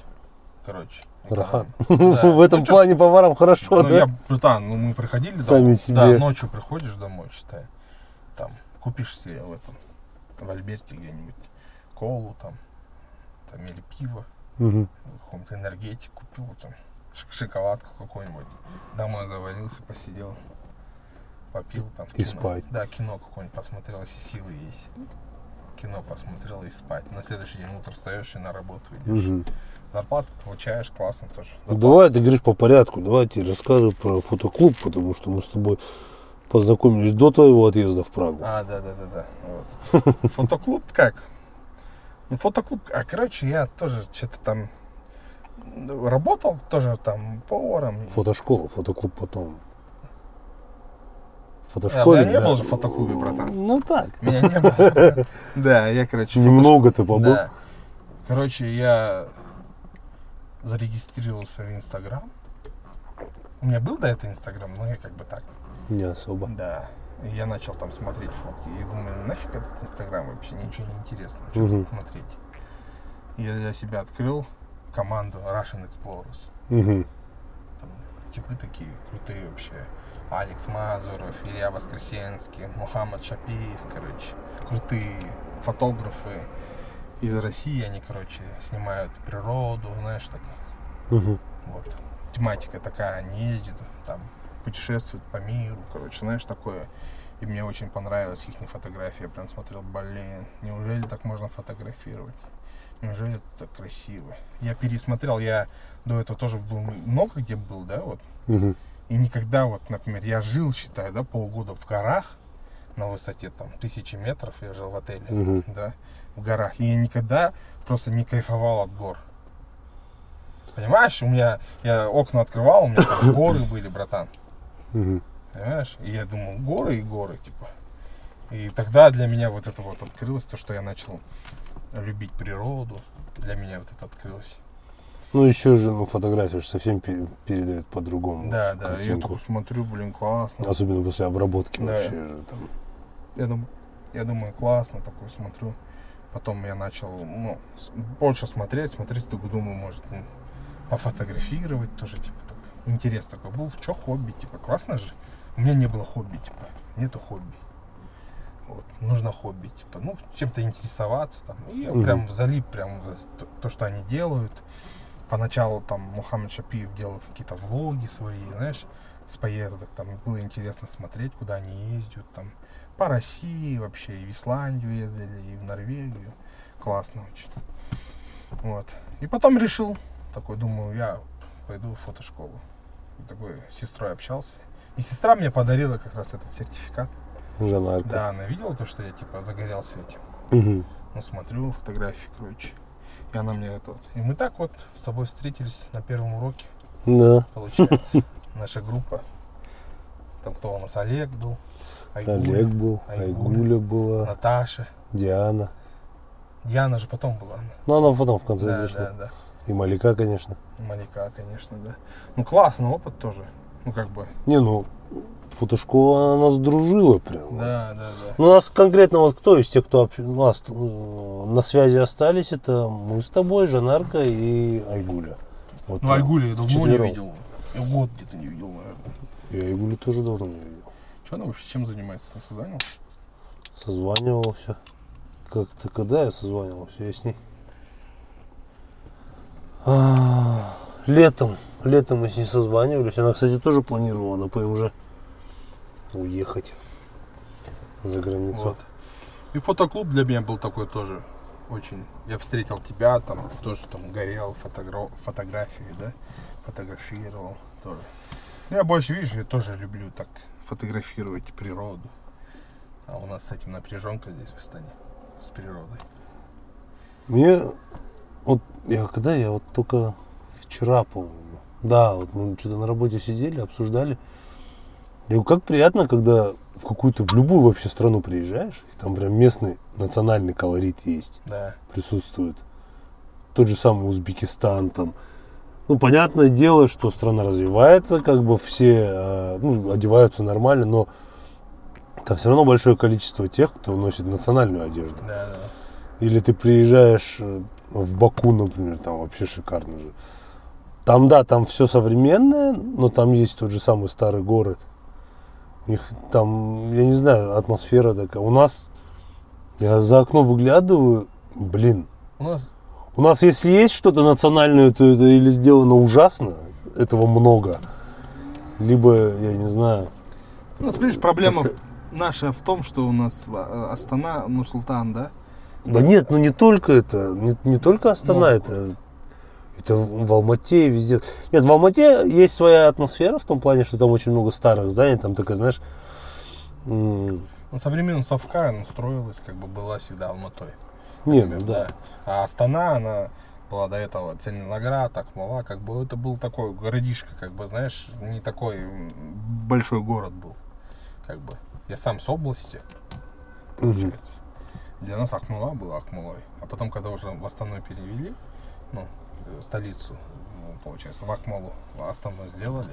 короче. Рахат. Да. В этом плане поварам хорошо, да? Я, братан, мы приходили домой, да, ночью приходишь домой, считай, там, купишь себе в Альберте где-нибудь колу там или пиво, какой-нибудь энергетик купил, там, шоколадку какую-нибудь, домой завалился, посидел, попил там. И спать. Да, кино какое-нибудь посмотрел, если силы есть. Кино посмотрел и спать. На следующий день утром встаешь и на работу идешь. Угу. Зарплату получаешь, классно тоже. Ну, давай, ты говоришь по порядку, давай тебе рассказывай про фотоклуб, потому что мы с тобой познакомились до твоего отъезда в Прагу. Да. Вот. Фотоклуб как? Ну, фотоклуб, короче, я тоже что-то там работал, тоже там поваром. Фотошкола, фотоклуб потом. Фотошколе, меня не было же в фотоклубе, братан. Ну так. Меня не было. Да, я, короче, немного ты побыл. Да. Короче, я зарегистрировался в Инстаграм. У меня был до этого Инстаграм, но я как бы так. Не особо. Да. Я начал там смотреть фотки. И думаю, нафиг этот Инстаграм, вообще ничего не интересно. Что тут смотреть? Я для себя открыл команду Russian Explorers. Там типы такие крутые вообще. Алекс Мазуров, Илья Воскресенский, Мухаммад Шапиев, короче, крутые фотографы из России, они, короче, снимают природу, знаешь, такие, вот, тематика такая, они ездят, там, путешествуют по миру, короче, знаешь, такое, и мне очень понравилась их фотография, я прям смотрел, блин, неужели так можно фотографировать? Неужели это так красиво? Я пересмотрел, я до этого тоже был, много где был, да, вот. И никогда, вот, например, я жил, считаю, да, полгода в горах на высоте там 1000 метров, я жил в отеле, да, в горах. И я никогда просто не кайфовал от гор. Понимаешь, у меня, я окна открывал, у меня там горы были, братан. Понимаешь? И я думал, горы и горы, типа. И тогда для меня вот это вот открылось, то, что я начал любить природу, для меня вот это открылось. Ну, еще же, ну, фотография же совсем передает по-другому. Да, да, картинку. Я только смотрю, блин, классно. Особенно после обработки, да, вообще же там. Я думаю, классно, такое смотрю. Потом я начал, ну, больше смотреть, только думаю, может, ну, пофотографировать тоже, типа, так. Интерес такой был, что хобби, типа, классно же. У меня не было хобби, типа, нету хобби. Вот, нужно хобби, типа, ну, чем-то интересоваться, там. И я прям залип, прям, то, что они делают. Поначалу там Мухаммад Шапиев делал какие-то влоги свои, знаешь, с поездок, там было интересно смотреть, куда они ездят, там, по России вообще, и в Исландию ездили, и в Норвегию. Классно очень. Вот. И потом решил, такой, думаю, я пойду в фотошколу. И такой с сестрой общался. И сестра мне подарила как раз этот сертификат. Жанарка. Да, она видела то, что я типа загорелся этим. Угу. Ну, смотрю фотографии, короче. И она мне это вот. И мы так вот с тобой встретились на первом уроке. Да. Получается. Наша группа. Там кто у нас? Олег был. Олег был, Айгуля была, Наташа, Диана. Диана же потом была. Ну, она потом в конце, да, конечно. Да, да. И Малика, конечно. Малика, конечно, да. Ну, классный опыт тоже. Ну, как бы. Не, ну, фотошкола, она нас дружила прям. Да, да, да. Ну, у нас конкретно вот кто из тех, кто нас на связи остались, это мы с тобой, Жанарка и Айгуля. Вот, ну, Айгуля я давно не видел. Я год где-то не видел, наверное. И Айгулю тоже давно не видел. Что она вообще чем занимается? Не созванивался? Созванивался. Как-то когда я созванивался, я с ней. Летом мы с ней созванивались. Она, кстати, тоже планировала на ПМЖ уехать за границу. Вот. И фотоклуб для меня был такой тоже очень. Я встретил тебя, там тоже там горел, фотографии, да? Фотографировал тоже. Я больше, видишь, я тоже люблю так фотографировать природу. А у нас с этим напряженка здесь в Астане, с природой. Мне, вот, я вот только вчера, по-моему, да, вот мы что-то на работе сидели, обсуждали. И как приятно, когда в какую-то, в любую вообще страну приезжаешь, и там прям местный национальный колорит есть, да, присутствует. Тот же самый Узбекистан там. Ну, понятное дело, что страна развивается, как бы все одеваются нормально, но там все равно большое количество тех, кто носит национальную одежду. Да, да. Или ты приезжаешь в Баку, например, там вообще шикарно же. Там, да, там все современное, но там есть тот же самый старый город. У них там, я не знаю, атмосфера такая. У нас, я за окно выглядываю, блин. У нас, если есть что-то национальное, то это или сделано ужасно, этого много, либо, я не знаю. У нас, видишь, проблема наша в том, что у нас Астана, Нур-Султан, да? Да нет, ну не только это, не только Астана, это в Алмате везде. Нет, в Алмате есть своя атмосфера в том плане, что там очень много старых зданий, там такая, знаешь... Современная совка, она строилась, как бы была всегда Алматой. Нет, ну да. А Астана, она была до этого Целиноград, Акмола, как бы это был такой городишко, как бы, знаешь, не такой большой город был, как бы. Я сам с области, получается. Угу. Для нас Акмола была Акмолой, а потом, когда уже в Астану перевели, ну, столицу, получается, в Акмолу, Астану сделали,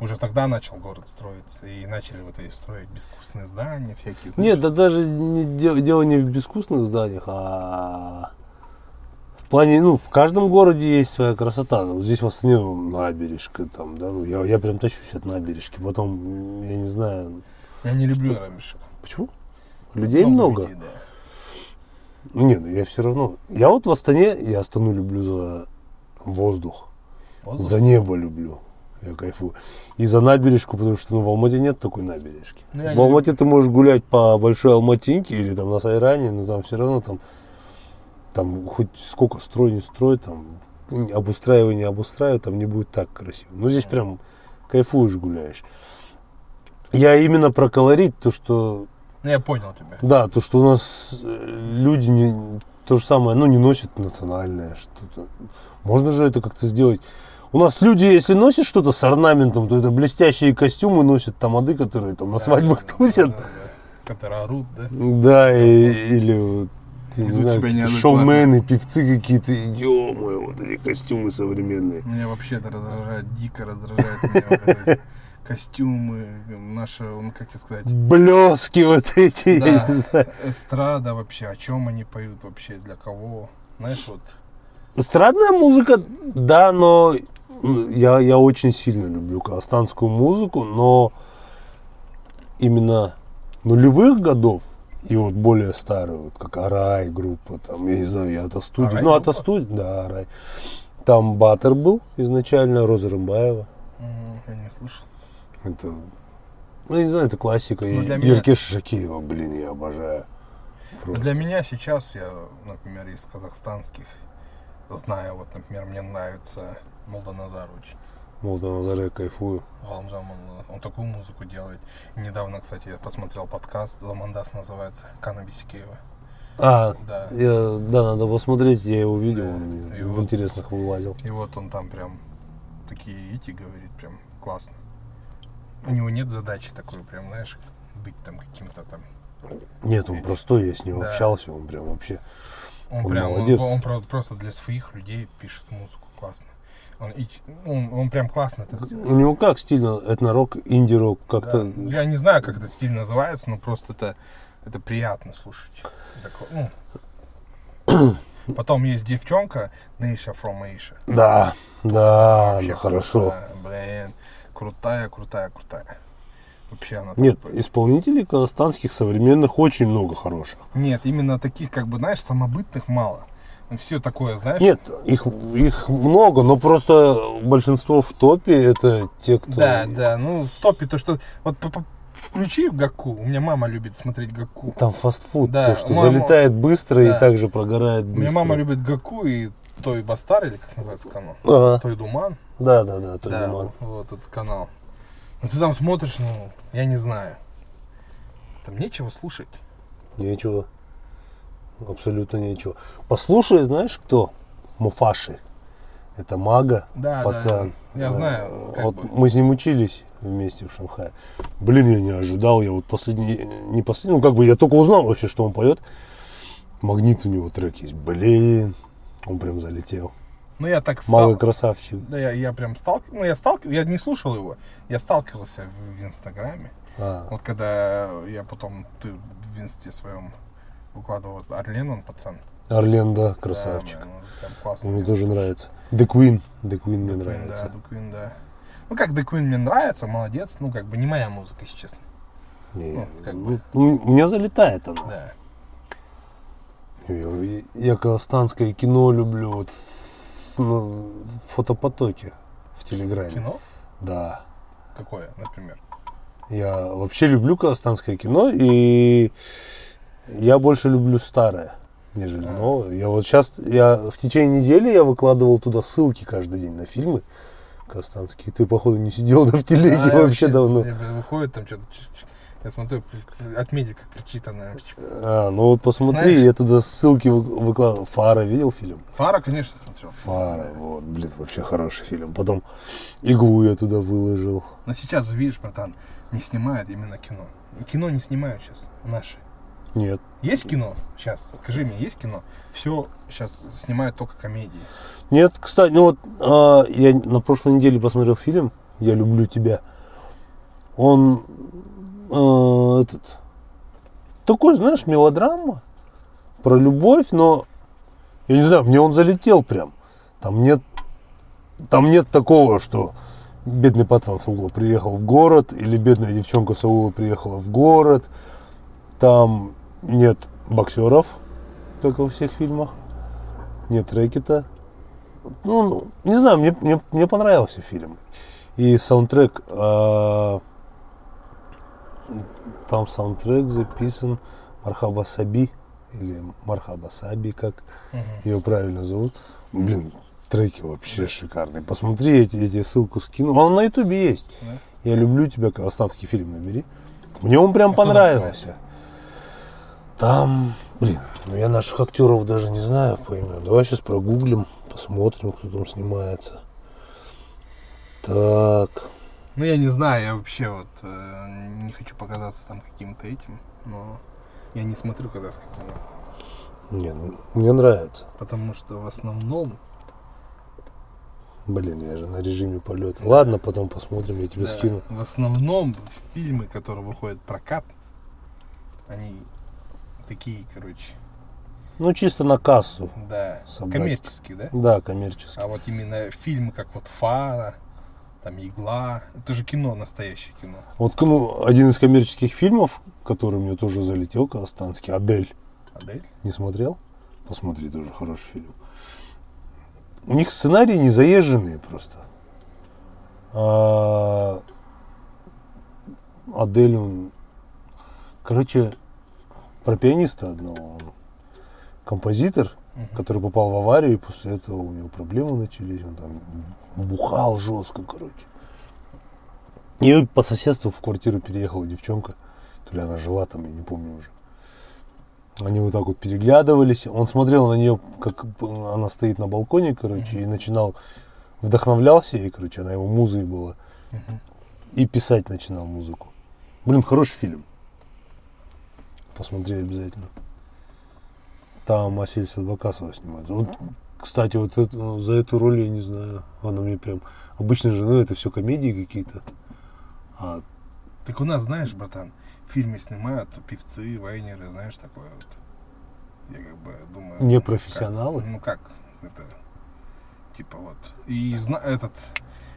уже тогда начал город строиться, и начали вот эти строить безвкусные здания, всякие. Знаешь, нет, да даже дело не в безвкусных зданиях, а... В плане, ну, в каждом городе есть своя красота. Вот здесь в Астане набережка, там, да. Ну, я прям тащусь от набережки. Потом, я не знаю. Я не люблю набережку. Почему? Людей много. Людей, да. Нет, я все равно. Я вот в Астане, я Астану люблю за воздух? За небо люблю. Я кайфую. И за набережку, потому что в Алмате нет такой набережки. В Алмате ты можешь гулять по Большой Алматинке или там на Сайране, но там все равно там. Там хоть сколько строй, не строй, там обустраивай, не обустраивай, там не будет так красиво. Но здесь прям кайфуешь, гуляешь. Я именно про колорит, то, что... Я понял тебя. Да, то, что у нас люди не, то же самое, ну, не носят национальное что-то. Можно же это как-то сделать. У нас люди, если носят что-то с орнаментом, то это блестящие костюмы носят, тамады, которые там на свадьбах тусят. Да, да, да. Которые орут, да? Да, или... шоумены, певцы какие-то, ё-моё, вот эти костюмы современные. Меня вообще это раздражает, дико раздражает. Костюмы, наши, как тебе сказать? Блёски вот эти. Эстрада вообще, о чем они поют вообще, для кого? Знаешь, вот. Эстрадная музыка, да, но я очень сильно люблю астанскую музыку, но именно нулевых годов. И вот более старые, вот как Арай группа, там, я не знаю, я Атостудия. Ну, Атостудия, да, Арай. Там Баттер был изначально, Роза Рымбаева. Я не слышал. Это Ну, я не знаю, это классика. Еркеша Шакиева, блин, я обожаю. Просто. Для меня сейчас, я, например, из казахстанских знаю, вот, например, мне нравится Молданазар очень. Молданазар я кайфую. Галамжан, он такую музыку делает. Недавно, кстати, я посмотрел подкаст, Замандас называется, Кана Бисикеева. А, да. Я, да, надо посмотреть, я его видел, да, он мне в вот, интересных вылазил. И вот он там прям такие ити говорит, прям классно. У него нет задачи такой, прям, знаешь, быть там каким-то там... Нет, он простой, я с ним общался, он прям вообще, он прям, молодец. Он просто для своих людей пишет музыку классно. Он прям классно это сделал. У него как стильно? Этнорок, инди-рок, как-то... Да. Я не знаю, как этот стиль называется, но просто это приятно слушать. Это, Потом есть девчонка, Nation from Asia. Да, да, она хорошо. Крутая, блин, крутая. Вообще она... Нет, исполнителей казахстанских современных очень много хороших. Нет, именно таких, как бы, знаешь, самобытных мало. Все такое, знаешь? Нет, их много, но просто большинство в топе это те, кто... Да, ну в топе то, что... Вот включи Гакку, у меня мама любит смотреть Гакку. Там фастфуд, да, то, что залетает быстро, да, и также прогорает быстро. У меня мама любит Гакку и Той Бастар, или как называется канал? Ага. Той Думан. Да, Той Думан. Вот этот канал. Ну ты там смотришь, ну, я не знаю. Там нечего слушать. Нечего. Абсолютно нечего. Послушай, знаешь кто? Муфаши. Это мага, да, пацан. Да, я знаю. Вот бы. Мы с ним учились вместе в Шанхае. Блин, я не ожидал. Я вот последний, ну как бы я только узнал вообще, что он поет. Магнит у него трек есть. Блин, он прям залетел. Ну я так стал. Малый красавчик. Да, я прям сталкивался. Ну я не слушал его. Я сталкивался в Инстаграме. А. Вот когда я потом в Инсте своем выкладывал Арлен, он пацан. Арлен, да, красавчик. Да, мне тоже нравится. The Queen мне нравится. Да, The Queen, да. Ну как The Queen мне нравится, молодец. Ну как бы не моя музыка, если честно. Не, ну, как бы. Мне залетает она. Да. Я казахстанское кино люблю. Вот в фотопотоке в Телеграме. Кино? Да. Какое, например? Я вообще люблю казахстанское кино и... Я больше люблю старое, нежели новое. Я вот сейчас, в течение недели я выкладывал туда ссылки каждый день на фильмы казахстанские. Ты, походу, не сидел в телеге вообще давно. Выходит там что-то, я смотрю, отметить как причитанное. Ну вот посмотри, знаешь, я туда ссылки выкладывал. Фара, видел фильм? Фара, конечно, смотрел. Фара, вот, блин, вообще хороший фильм. Потом Иглу я туда выложил. Но сейчас, видишь, братан, не снимают именно кино. Кино не снимают сейчас, наши. Нет. Есть кино? Сейчас, скажи мне, есть кино? Все сейчас снимают только комедии. Нет, кстати, ну вот я на прошлой неделе посмотрел фильм «Я люблю тебя». Он такой, знаешь, мелодрама про любовь, но я не знаю, мне он залетел прям. Там нет такого, что бедный пацан с угла приехал в город или бедная девчонка с угла приехала в город. Там нет боксеров, как во всех фильмах, нет рэкета. Ну, не знаю, мне понравился фильм. И саундтрек, там саундтрек записан Мархаба Саби, или Мархаба Саби, как ее правильно зовут. Блин, треки вообще шикарные. Посмотри, я тебе ссылку скину. Он на ютубе есть. «Я люблю тебя», казахстанский фильм набери. Мне он прям понравился. Там, блин, ну я наших актеров даже не знаю по имени. Давай сейчас прогуглим, посмотрим, кто там снимается. Так. Ну я не знаю, я вообще вот не хочу показаться там каким-то этим, но я не смотрю казахское кино. Не, ну мне нравится. Потому что в основном... Блин, я же на режиме полета. Ладно, потом посмотрим, я тебе скину. В основном фильмы, которые выходят в прокат, они... Такие, короче. Ну, чисто на кассу. Да. Собрать. Коммерческие, да? Да, коммерческие. А вот именно фильмы, как вот «Фара», там «Игла». Это же кино, настоящее кино. Вот один из коммерческих фильмов, который мне тоже залетел, казахстанский, «Адель». «Адель»? Не смотрел? Посмотри, тоже хороший фильм. У них сценарии не заезженные просто. Адель, он... Короче, про пианиста одного. Он композитор, который попал в аварию, и после этого у него проблемы начались. Он там бухал жестко, короче. И по соседству в квартиру переехала девчонка. То ли она жила там, я не помню уже. Они вот так вот переглядывались. Он смотрел на нее, как она стоит на балконе, короче, и начинал... Вдохновлялся ей, короче, она его музой была. И писать начинал музыку. Блин, хороший фильм. Посмотри обязательно. Там Асельса Двокасова снимается. Вот, кстати, вот это, за эту роль я не знаю. Она мне прям... Обычно же, ну, это все комедии какие-то. А... Так у нас, знаешь, братан, в фильме снимают певцы, вайнеры, знаешь, такое вот. Я как бы думаю... Не профессионалы? Ну как это... Типа вот. И этот...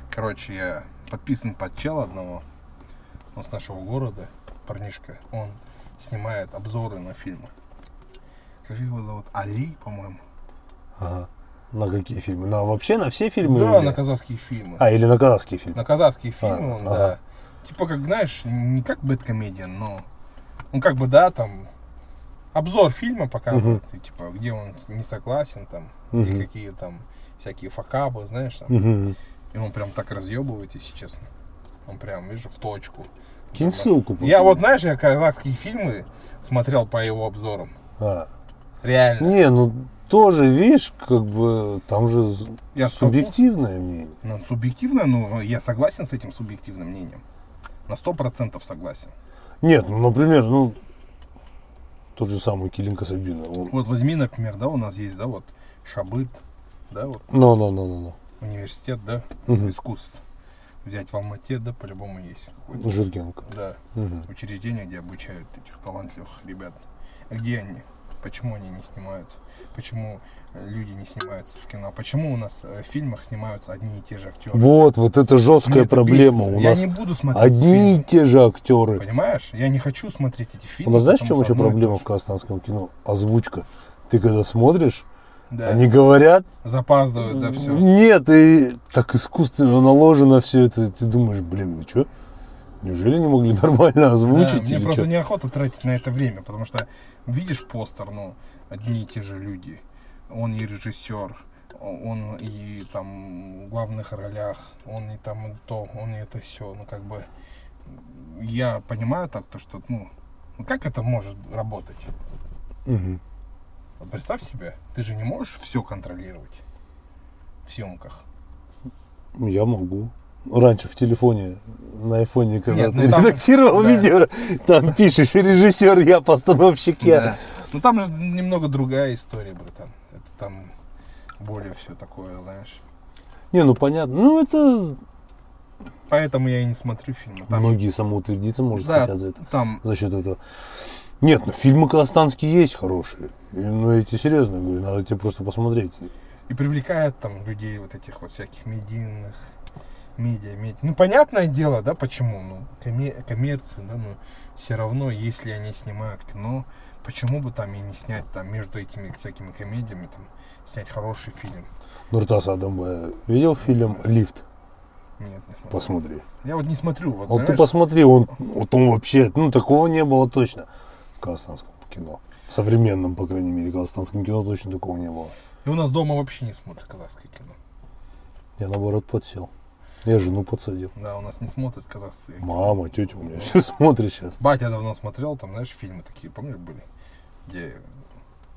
Короче, я подписан под чела одного. Он с нашего города, парнишка. Он снимает обзоры на фильмы. Как его зовут? Али, по-моему. Ага. На какие фильмы? На вообще на все фильмы? Да, или... на казахские фильмы. А, или на казахские фильмы? На казахские фильмы, он, да. Типа, как, знаешь, не как бэдкомедиан, но... Ну, как бы, да, там... Обзор фильма показывает. И, типа, где он не согласен, там. И какие там... всякие факабы, знаешь, там. И он прям так разъебывает, если честно. Он прям, вижу, в точку. Кинь ссылку. Я вот, знаешь, я казахские фильмы смотрел по его обзорам. А. Реально. Не, ну тоже, видишь, как бы там же я субъективное мнение. Ну, субъективное, но я согласен с этим субъективным мнением. На 100% согласен. Нет, ну, например, ну, тот же самый Келинка Сабина. Он... Вот возьми, например, да, у нас есть, да, вот Шабыт. Да, вот. No. Университет, да, искусств. Взять в Алмате, да, по-любому есть какой-то. Жиргенко. Да. Учреждение, где обучают этих талантливых ребят. А где они? Почему они не снимают? Почему люди не снимаются в кино? Почему у нас в фильмах снимаются одни и те же актеры? Вот это жесткая проблема. У нас я не буду смотреть одни и те же актеры. Понимаешь? Я не хочу смотреть эти фильмы. У нас знаешь, в чем еще проблема в казахстанском кино? Озвучка. Ты когда смотришь, да. Они говорят... Запаздывают, да, все. Нет, и так искусственно наложено все это. Ты думаешь, блин, вы что? Неужели не могли нормально озвучить? Да, мне просто что? Неохота тратить на это время, потому что видишь постер, ну, одни и те же люди. Он и режиссер, он и там в главных ролях, он и там и то, он и это все. Ну, как бы, я понимаю так-то, что, ну, как это может работать? Вот представь себе, ты же не можешь все контролировать в съемках. Я могу. Раньше в телефоне, на айфоне, когда ты редактировал видео, там пишешь режиссер, я постановщик, я. Ну там же немного другая история, братан. Это там более все такое, знаешь. Не, ну понятно. Ну это... Поэтому я и не смотрю фильмы. Там... Многие самоутвердиться, может, да, хотят за это. Там... За счет этого. Нет, ну фильмы казахстанские есть хорошие. Ну, я тебе серьезно говорю, надо тебе просто посмотреть. И привлекают там людей вот этих вот всяких медийных, медиа. Ну, понятное дело, да, почему? Ну, коммерция, да, но все равно, если они снимают кино, почему бы там и не снять там между этими всякими комедиями, там, снять хороший фильм? Нуртас Адамбай видел фильм «Лифт»? Нет, не смотрю. Посмотри. Я вот не смотрю. Вот знаешь, ты посмотри, он вообще, ну, такого не было точно в казахстанском кино. В современном, по крайней мере, казахстанском кино точно такого не было. И у нас дома вообще не смотрят казахское кино. Я, наоборот, подсел. Я жену подсадил. Да, у нас не смотрят казахское кино. Мама, тетя у меня все смотрит сейчас. Батя давно смотрел, там, знаешь, фильмы такие, помнишь, были? Где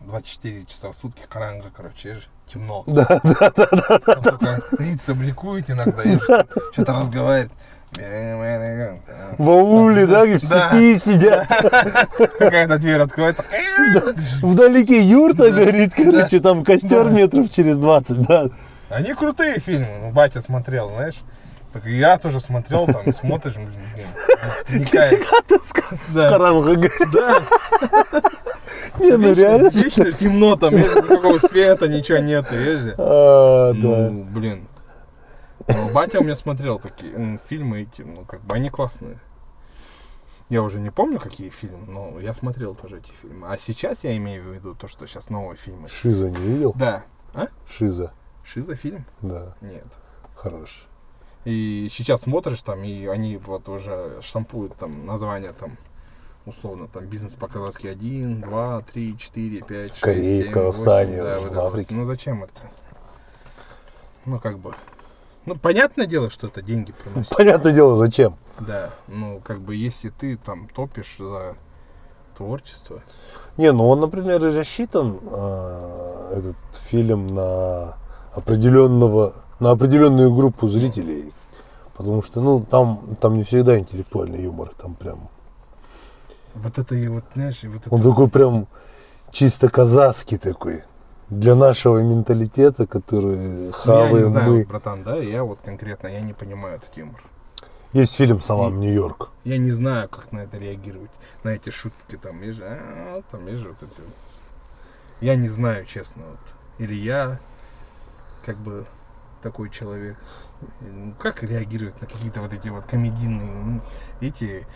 24 часа в сутки каранга, короче, же темно. Да. Там только лица бликует иногда, и что-то разговаривает. В ауле, да, где в степи сидят. Какая-то дверь открывается. Вдалеке юрта горит, короче, там костер метров через 20, да. Они крутые фильмы, батя смотрел, знаешь. Так я тоже смотрел, там, смотришь, блин, никакая. Карамха горит. Да. Не, ну реально. Лично темно, там, никакого света, ничего нету, видишь? Ну, блин. Батя у меня смотрел такие фильмы эти, ну как бы они классные. Я уже не помню, какие фильмы, но я смотрел тоже эти фильмы. А сейчас я имею в виду то, что сейчас новые фильмы. Шиза не видел? Да. А? Шиза. Шиза фильм? Да. Нет. Хорош. И сейчас смотришь там, и они вот уже штампуют там названия там, условно, там бизнес по-казахски 1, 2, 3, 4, 5, 6, Корее, 7, в Казахстане, 8, да, в Африке. Ну зачем это? Ну как бы, ну понятное дело, что это деньги приносит. Понятное дело, зачем? Да, ну как бы если ты там топишь за творчество. Не, ну он, например, рассчитан, этот фильм, на определенную группу зрителей, потому что, ну, там не всегда интеллектуальный юмор, там прям. Вот это и вот, знаешь, вот это. Он такой прям чисто казахский такой, для нашего менталитета, который хаваем мы. Я не знаю, братан, да, я вот конкретно, я не понимаю этот юмор. Есть фильм «Салам, Нью-Йорк». Я не знаю, как на это реагировать, на эти шутки там лежит вот это. Я не знаю, честно, вот. Или я, как бы, такой человек. Как реагировать на какие-то вот эти вот комедийные эти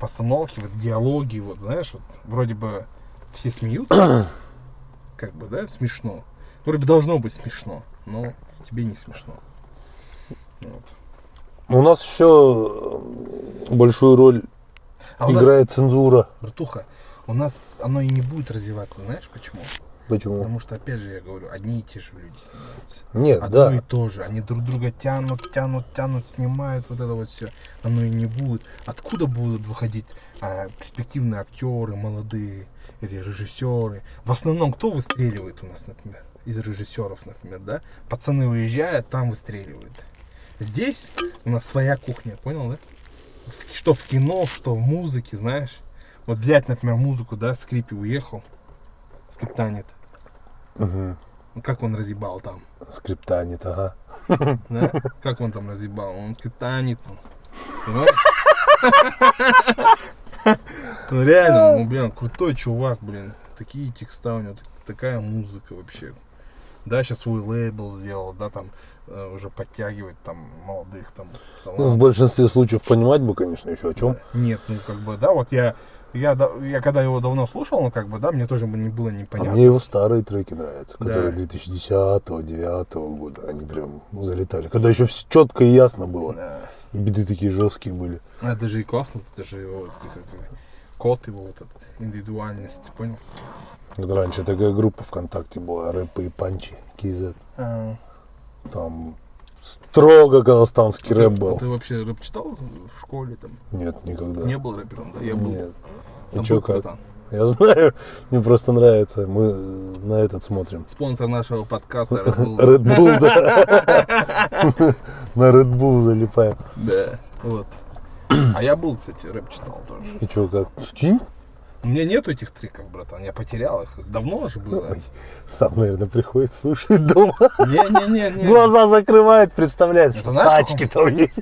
постановки, вот диалоги, вот знаешь, вот вроде бы все смеются, как бы, да, смешно. Вроде бы должно быть смешно, но тебе не смешно. Вот. У нас еще большую роль играет цензура. Братуха, у нас оно и не будет развиваться, знаешь почему? Почему? Потому что, опять же, я говорю, одни и те же люди снимаются. Нет, одно да. И то же. Они друг друга тянут, снимают вот это вот все. Оно и не будет. Откуда будут выходить перспективные актеры, молодые или режиссеры? В основном кто выстреливает у нас, например, из режиссеров, например, да? Пацаны выезжают, там выстреливают. Здесь у нас своя кухня, понял, да? Что в кино, что в музыке, знаешь. Вот взять, например, музыку, да, Скрипи уехал. Скриптонит. Угу. Как он разъебал там? Скриптонит, ага. Да? Как он там разъебал? Он Скриптонит. Ну реально, ну блин, крутой чувак, блин. Такие текста у него, такая музыка вообще. Да, сейчас свой лейбл сделал, да, там уже подтягивать там молодых там. Ну, в большинстве случаев понимать бы, конечно, еще о чем. Да. Нет, ну как бы, да, вот я когда его давно слушал, ну как бы, да, мне тоже не было непонятно. А мне его старые треки нравятся, которые 2010-2009 года, они прям залетали. Когда еще все четко и ясно было, да. И биты такие жесткие были. Это же и классно, это же его код, его вот этот, индивидуальность, понял? Это раньше такая группа ВКонтакте была, рэпы и панчи, KZ. А-а-а. Там строго казахстанский рэп был. Ты вообще рэп читал в школе там? Нет, никогда. Не был рэпером, да? Я был. Нет. И что, как? Капитан. Я знаю, мне просто нравится. Мы на этот смотрим. Спонсор нашего подкаста Red Bull. Red Bull, да. На Red Bull залипаем. Да, вот. А я был, кстати, рэп читал тоже. И что, как? Скинь? У меня нету этих треков, братан, я потерял их. Давно уже было. Ой, сам, наверное, приходит слушать дома. Не-не-не. Глаза закрывает, представляет, что тачки там есть.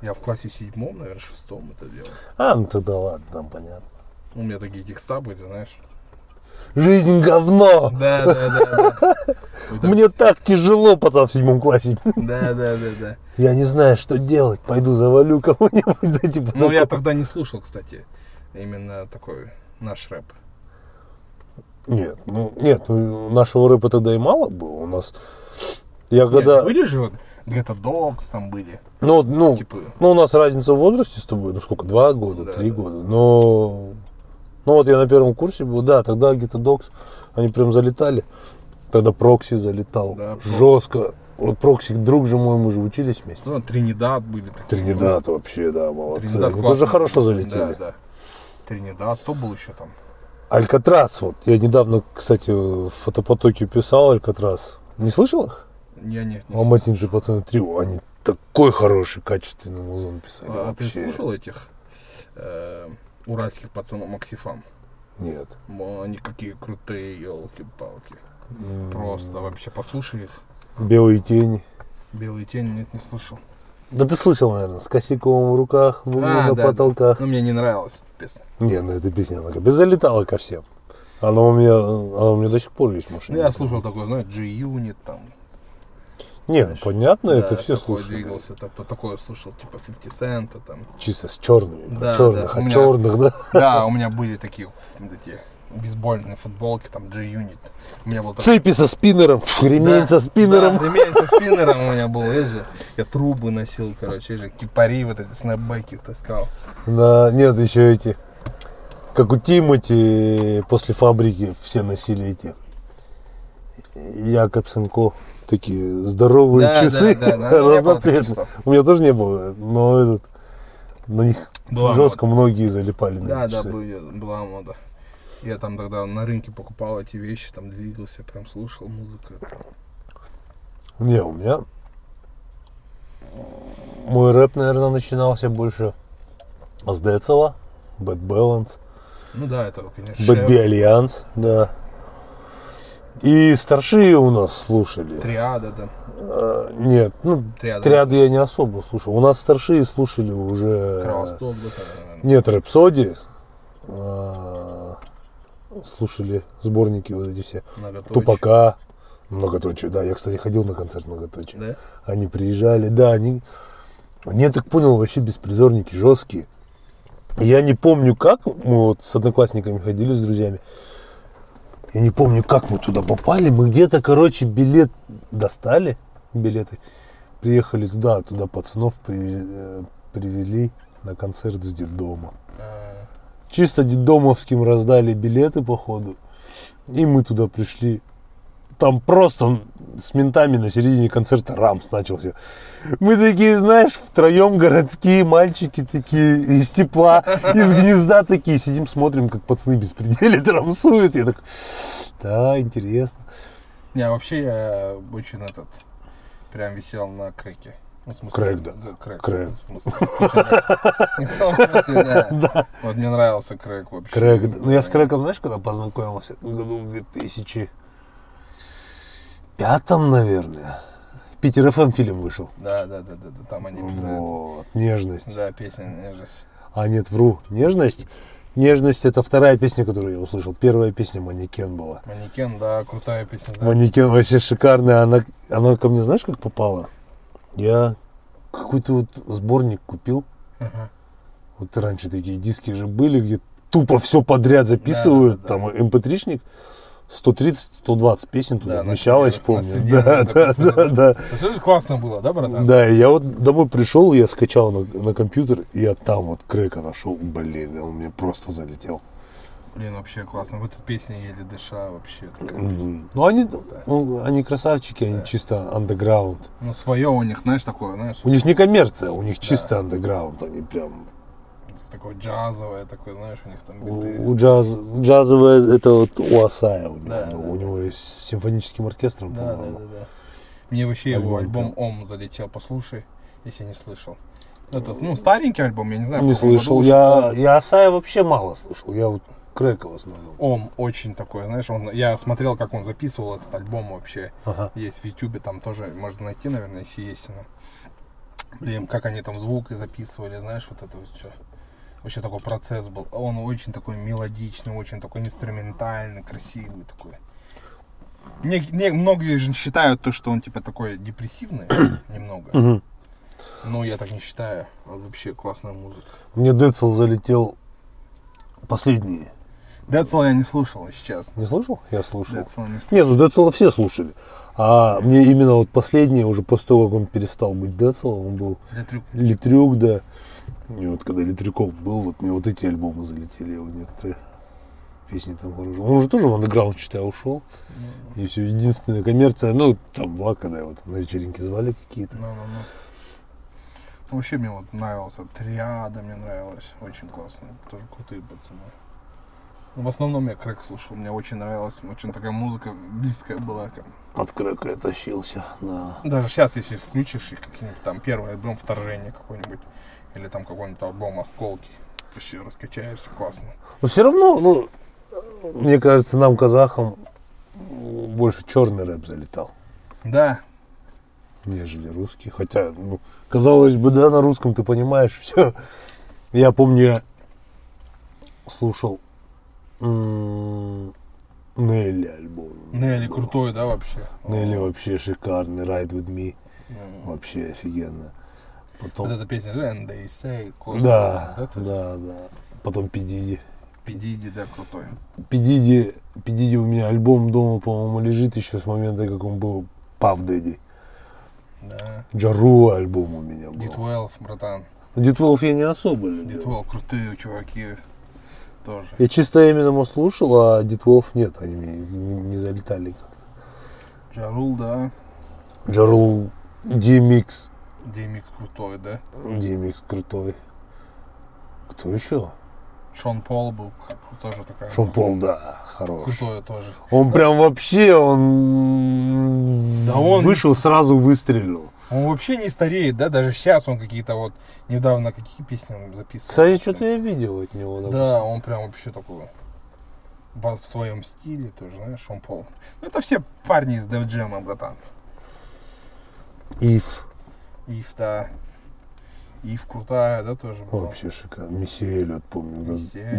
Я в классе 7, наверное, 6 это делал. А, ну тогда ладно, там понятно. У меня такие текста были, знаешь. Жизнь говно. Да. Мне так тяжело, пацан, в 7 классе. Да. Я не знаю, что делать. Пойду завалю кого-нибудь. Да, типа, ну, я тогда не слушал, кстати. Именно такой наш рэп. Нет, нашего рэпа тогда и мало было у нас. Я нет, когда... Были же вот где-то Докс там были. Ну, типа... ну, у нас разница в возрасте с тобой, ну сколько, 2 года, да, 3 года. Но ну, вот я на первом курсе был, да, тогда где-то Докс, они прям залетали. Тогда Прокси залетал, да, жестко. Вот Прокси, друг же мой, мы же учились вместе. Ну, Тринидад были. Тринидад были. Вообще, да, молодцы. Тринидад они тоже хорошо залетели. Да. Тринидад, то был еще там. Алькатрас, вот. Я недавно, кстати, в фотопотоке писал Алькатрас. Не слышал их? Нет. Алматин же пацаны трио. Они такой хороший, качественный музон писали. А вообще. Ты слушал этих уральских пацанов Максифам? Нет. Они какие крутые, елки-палки. Просто вообще послушай их. Белые тени. Белые тени, нет, не слышал. Да ты слышал, наверное, с косяком в руках, на да, потолках. Да. Ну, мне не нравилась эта песня. Не, ну эта песня, она как бы залетала ко всем. Она у меня до сих пор есть в машине. Я слушал такой, знаешь, G-Unit там. Не, знаешь, ну понятно, да, это все слушали. Двигался, такое слушал, типа 50 Цента там. Чисто с черными, да, черных, да. Черных, да. Да, у меня были такие, бейсбольной футболке, там, G-Unit. У меня был цепи со спиннером, ремень со спиннером. Да, ремень со спиннером у меня был, видишь же. Я трубы носил, короче, видишь же, кипари, вот эти снэпбэки таскал. Да, нет, еще эти, как у Тимати после фабрики все носили эти Якобсенко. Такие здоровые, да, часы, да, да, да. Разноцветные. У меня тоже не было, но этот, на них была жестко мода. Многие залипали на эти часы. Была мода. Я там тогда на рынке покупал эти вещи, там двигался, прям слушал музыку. Не, у меня мой рэп, наверное, начинался больше с Децела, Bad Balance. Ну да, это, конечно, Bad Balance, да. И старшие у нас слушали. Триада, да. Нет, ну, Триады я не особо слушал. У нас старшие слушали уже... Кровостоп, да? Нет, Рэпсоди. Слушали сборники вот эти все. Многоточие. Тупака. Многоточие, да. Я, кстати, ходил на концерт Многоточие. Да? Они приезжали, да, они... Я так понял, вообще беспризорники жесткие. Я не помню, как. Мы вот с одноклассниками ходили, с друзьями. Я не помню, как мы туда попали. Мы где-то, короче, билет достали, билеты. Приехали туда пацанов привели на концерт с детдома. Чисто детдомовским раздали билеты, походу. И мы туда пришли. Там просто с ментами на середине концерта рамс начался. Мы такие, знаешь, втроем городские мальчики такие из тепла, из гнезда такие. Сидим, смотрим, как пацаны беспределят, рамсуют. Я так, да, интересно. Не, вообще я очень прям висел на Крэке. Ну, в смысле, Крэк, да. Крэк. Не в том смысле, да. Вот мне нравился Крэк вообще. Крэк, да. Ну, я с Крэком, знаешь, когда познакомился? Году в 2000... пятом, наверное. Питер ФМ фильм вышел. Да, там они пиздаются. Вот, «Нежность». Да, песня «Нежность». А нет, вру, «Нежность». «Нежность» — это вторая песня, которую я услышал. Первая песня «Манекен» была. «Манекен», да, крутая песня. Да. «Манекен» вообще шикарная. Она ко мне, знаешь, как попала? Я какой-то вот сборник купил. Ага. Вот раньше такие диски же были, где тупо все подряд записывают. Там MP3-шник. 130-120 песен туда вмещалось, помню. Да. Это классно было, да, братан? Да, я вот домой пришел, я скачал на компьютер, и я там вот Крэка нашел. Блин, он мне просто залетел. Блин, вообще классно. В этой песне «Еле дыша» вообще. Ну, они красавчики, они чисто андеграунд. Ну, свое у них, знаешь, такое, знаешь. У них не коммерция, у них чисто андеграунд. Они прям... Такое джазовое, такое, знаешь, у них там биты. Джазовое, это вот у Асая, у него есть с симфоническим оркестром, по-моему. Да. Мне вообще его альбом «Ом» залетел, послушай, если не слышал. Это, старенький альбом, я не знаю. Не слышал, я Асая вообще мало слышал, я вот Крэка в основном. «Ом» очень такой, знаешь, я смотрел, как он записывал этот альбом вообще. Ага. Есть в Ютубе, там тоже можно найти, наверное, если есть она. Блин, как они там звуки записывали, знаешь, вот это вот все. Вообще такой процесс был. Он очень такой мелодичный, очень такой инструментальный, красивый такой. Многие же считают то, что он типа такой депрессивный немного. Но я так не считаю. Он вообще классная музыка. Мне Децл залетел последний. Децл я не слушал сейчас. Не слушал? Я слушал. Не, Децла все слушали. А мне именно вот последний, уже после того, как он перестал быть Децлом, он был Литрюк, да. И вот когда Литрюков был, вот мне вот эти альбомы залетели, вот некоторые песни там хорошие. Он уже тоже в андеграунд, считай, ушел. И все, единственная коммерция, там была, когда его на вечеринке звали какие-то. Вообще мне вот нравился Триада, мне нравилось, очень классно, тоже крутые пацаны. В основном я Крэк слушал, мне очень нравилась, очень такая музыка близкая была. От Крэка я тащился, да. Даже сейчас, если включишь какие-нибудь там первый альбом «Вторжение» какой-нибудь, или там какой-нибудь альбом «Осколки», вообще раскачаешься, классно. Но все равно, мне кажется, нам, казахам, больше черный рэп залетал. Да. Нежели русский, хотя, казалось бы, да, на русском ты понимаешь все. Я помню, я слушал Нелли альбом. Нелли крутой, да, вообще? Нелли вообще шикарный, «Ride With Me», вообще офигенно. Потом... Вот эта песня «And They Say», классно. Да, потом «P. Diddy». Педиди, да, крутой. Педиди у меня альбом дома, по-моему, лежит еще с момента, как он был Пав Дэдди. Да. Джарула альбом у меня был. D12, братан. D12 я не особо любил. D12 крутые чуваки тоже. Я чисто Эминема слушал, а D12 нет, они мне не залетали как-то. Джарул, да. Джарул, DMX. DMX крутой, да? DMX крутой. Кто еще? Шон Пол был тоже такая. Шон Пол, да, хороший. Крутой тоже. Он прям вообще, он вышел, сразу выстрелил. Он вообще не стареет, да, даже сейчас он какие-то вот, недавно какие песни он записывал. Кстати, что-то я видел от него. Допустим. Да, он прям вообще такой, в своем стиле тоже, знаешь, Шон Пол. Ну, это все парни из Def Jam, братан. Ив, да. Ив крутая, да, тоже была? Вообще шикарно. Миссия Эллиот, помню,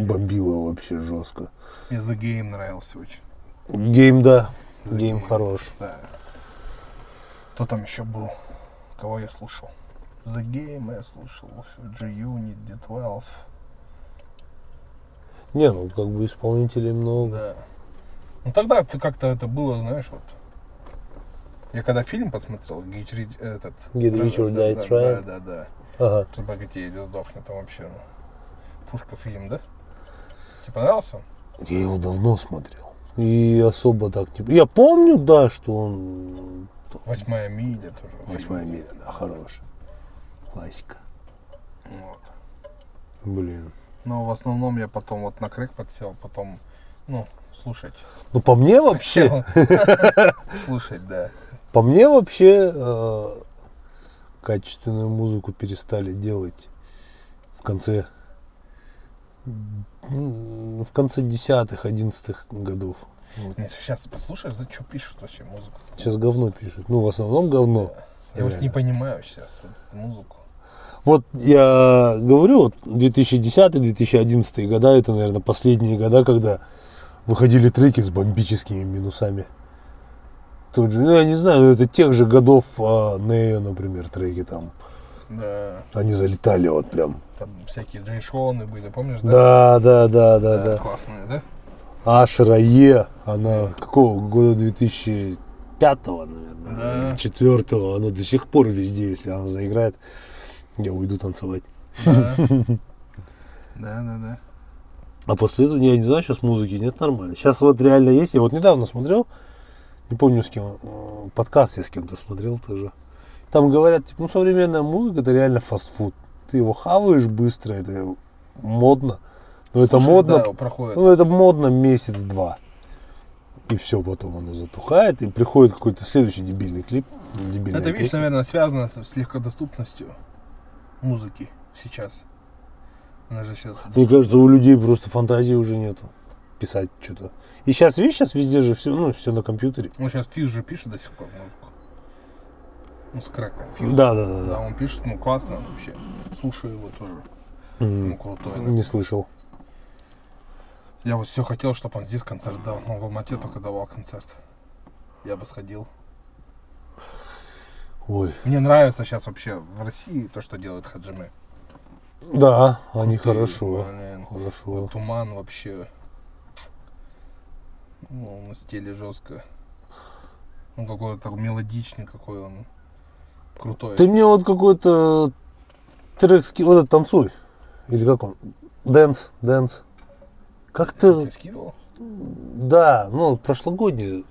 бомбила вообще жестко. Мне The Game нравился очень. Game, да. Game хорош. Да. Кто там еще был? Кого я слушал? The Game я слушал. G-Unit, D12. Не, ну как бы исполнителей много. Да. Ну тогда как-то это было, знаешь, вот. Я когда фильм посмотрел, Get Rich or Die Trying. Да. Ага. Богатей или сдохнет, там вообще пушка фильм, да? Тебе понравился? Я его давно смотрел. И особо так не... Я помню, да, что он... Восьмая миля тоже. Восьмая миля, да, хорошая. Классика. Вот. Блин. Но в основном я потом вот на Крэк подсел, потом, слушать. Ну, по мне вообще... Слушать, да. По мне вообще... Качественную музыку перестали делать в конце 10-х, 11-х годов. Вот. Нет, сейчас послушаешь, да, что пишут вообще музыку. Сейчас говно пишут. Ну, в основном говно. Да. Я вот не понимаю сейчас музыку. Вот я говорю, вот 2010-2011 года, это, наверное, последние года, когда выходили треки с бомбическими минусами. Тот же, я не знаю, это тех же годов Нео, например, треки там. Да. Они залетали вот прям. Там всякие джейшоны были, помнишь, да? Да. Классные, да? Ашера Е, она какого года, 2005-го, наверное, да. 2004-го, она до сих пор везде, если она заиграет, я уйду танцевать. Да. А после этого, я не знаю, сейчас музыки нет нормально. Сейчас вот реально есть, я вот недавно смотрел, не помню, с кем, подкаст я с кем-то смотрел тоже. Там говорят, типа, современная музыка, это реально фастфуд. Ты его хаваешь быстро, это модно. Но слушай, это модно, да, проходит. Ну, это модно месяц-два. И все, потом оно затухает, и приходит какой-то следующий дебильный клип. Эта вещь, наверное, связана с легкодоступностью музыки сейчас. Она же сейчас... Мне кажется, у людей просто фантазии уже нету писать что-то. И сейчас, видишь, везде же все, все на компьютере. Ну, сейчас Фьюз же пишет до сих пор музыку. Ну, с Крэком. Да. Да, он пишет, классно вообще. Слушаю его тоже. Крутой. Да. Не слышал. Я вот все хотел, чтобы он здесь концерт дал. Он в Алмате только давал концерт. Я бы сходил. Ой. Мне нравится сейчас вообще в России то, что делает Хаджиме. Да, они хорошо. Хорошо. Туман вообще... на стиле жестко. Он какой-то мелодичный, какой он крутой. Ты мне вот какой-то трек скинул, вот этот танцуй. Или как он? Дэнс. Как ты скидывал? Да, прошлогодний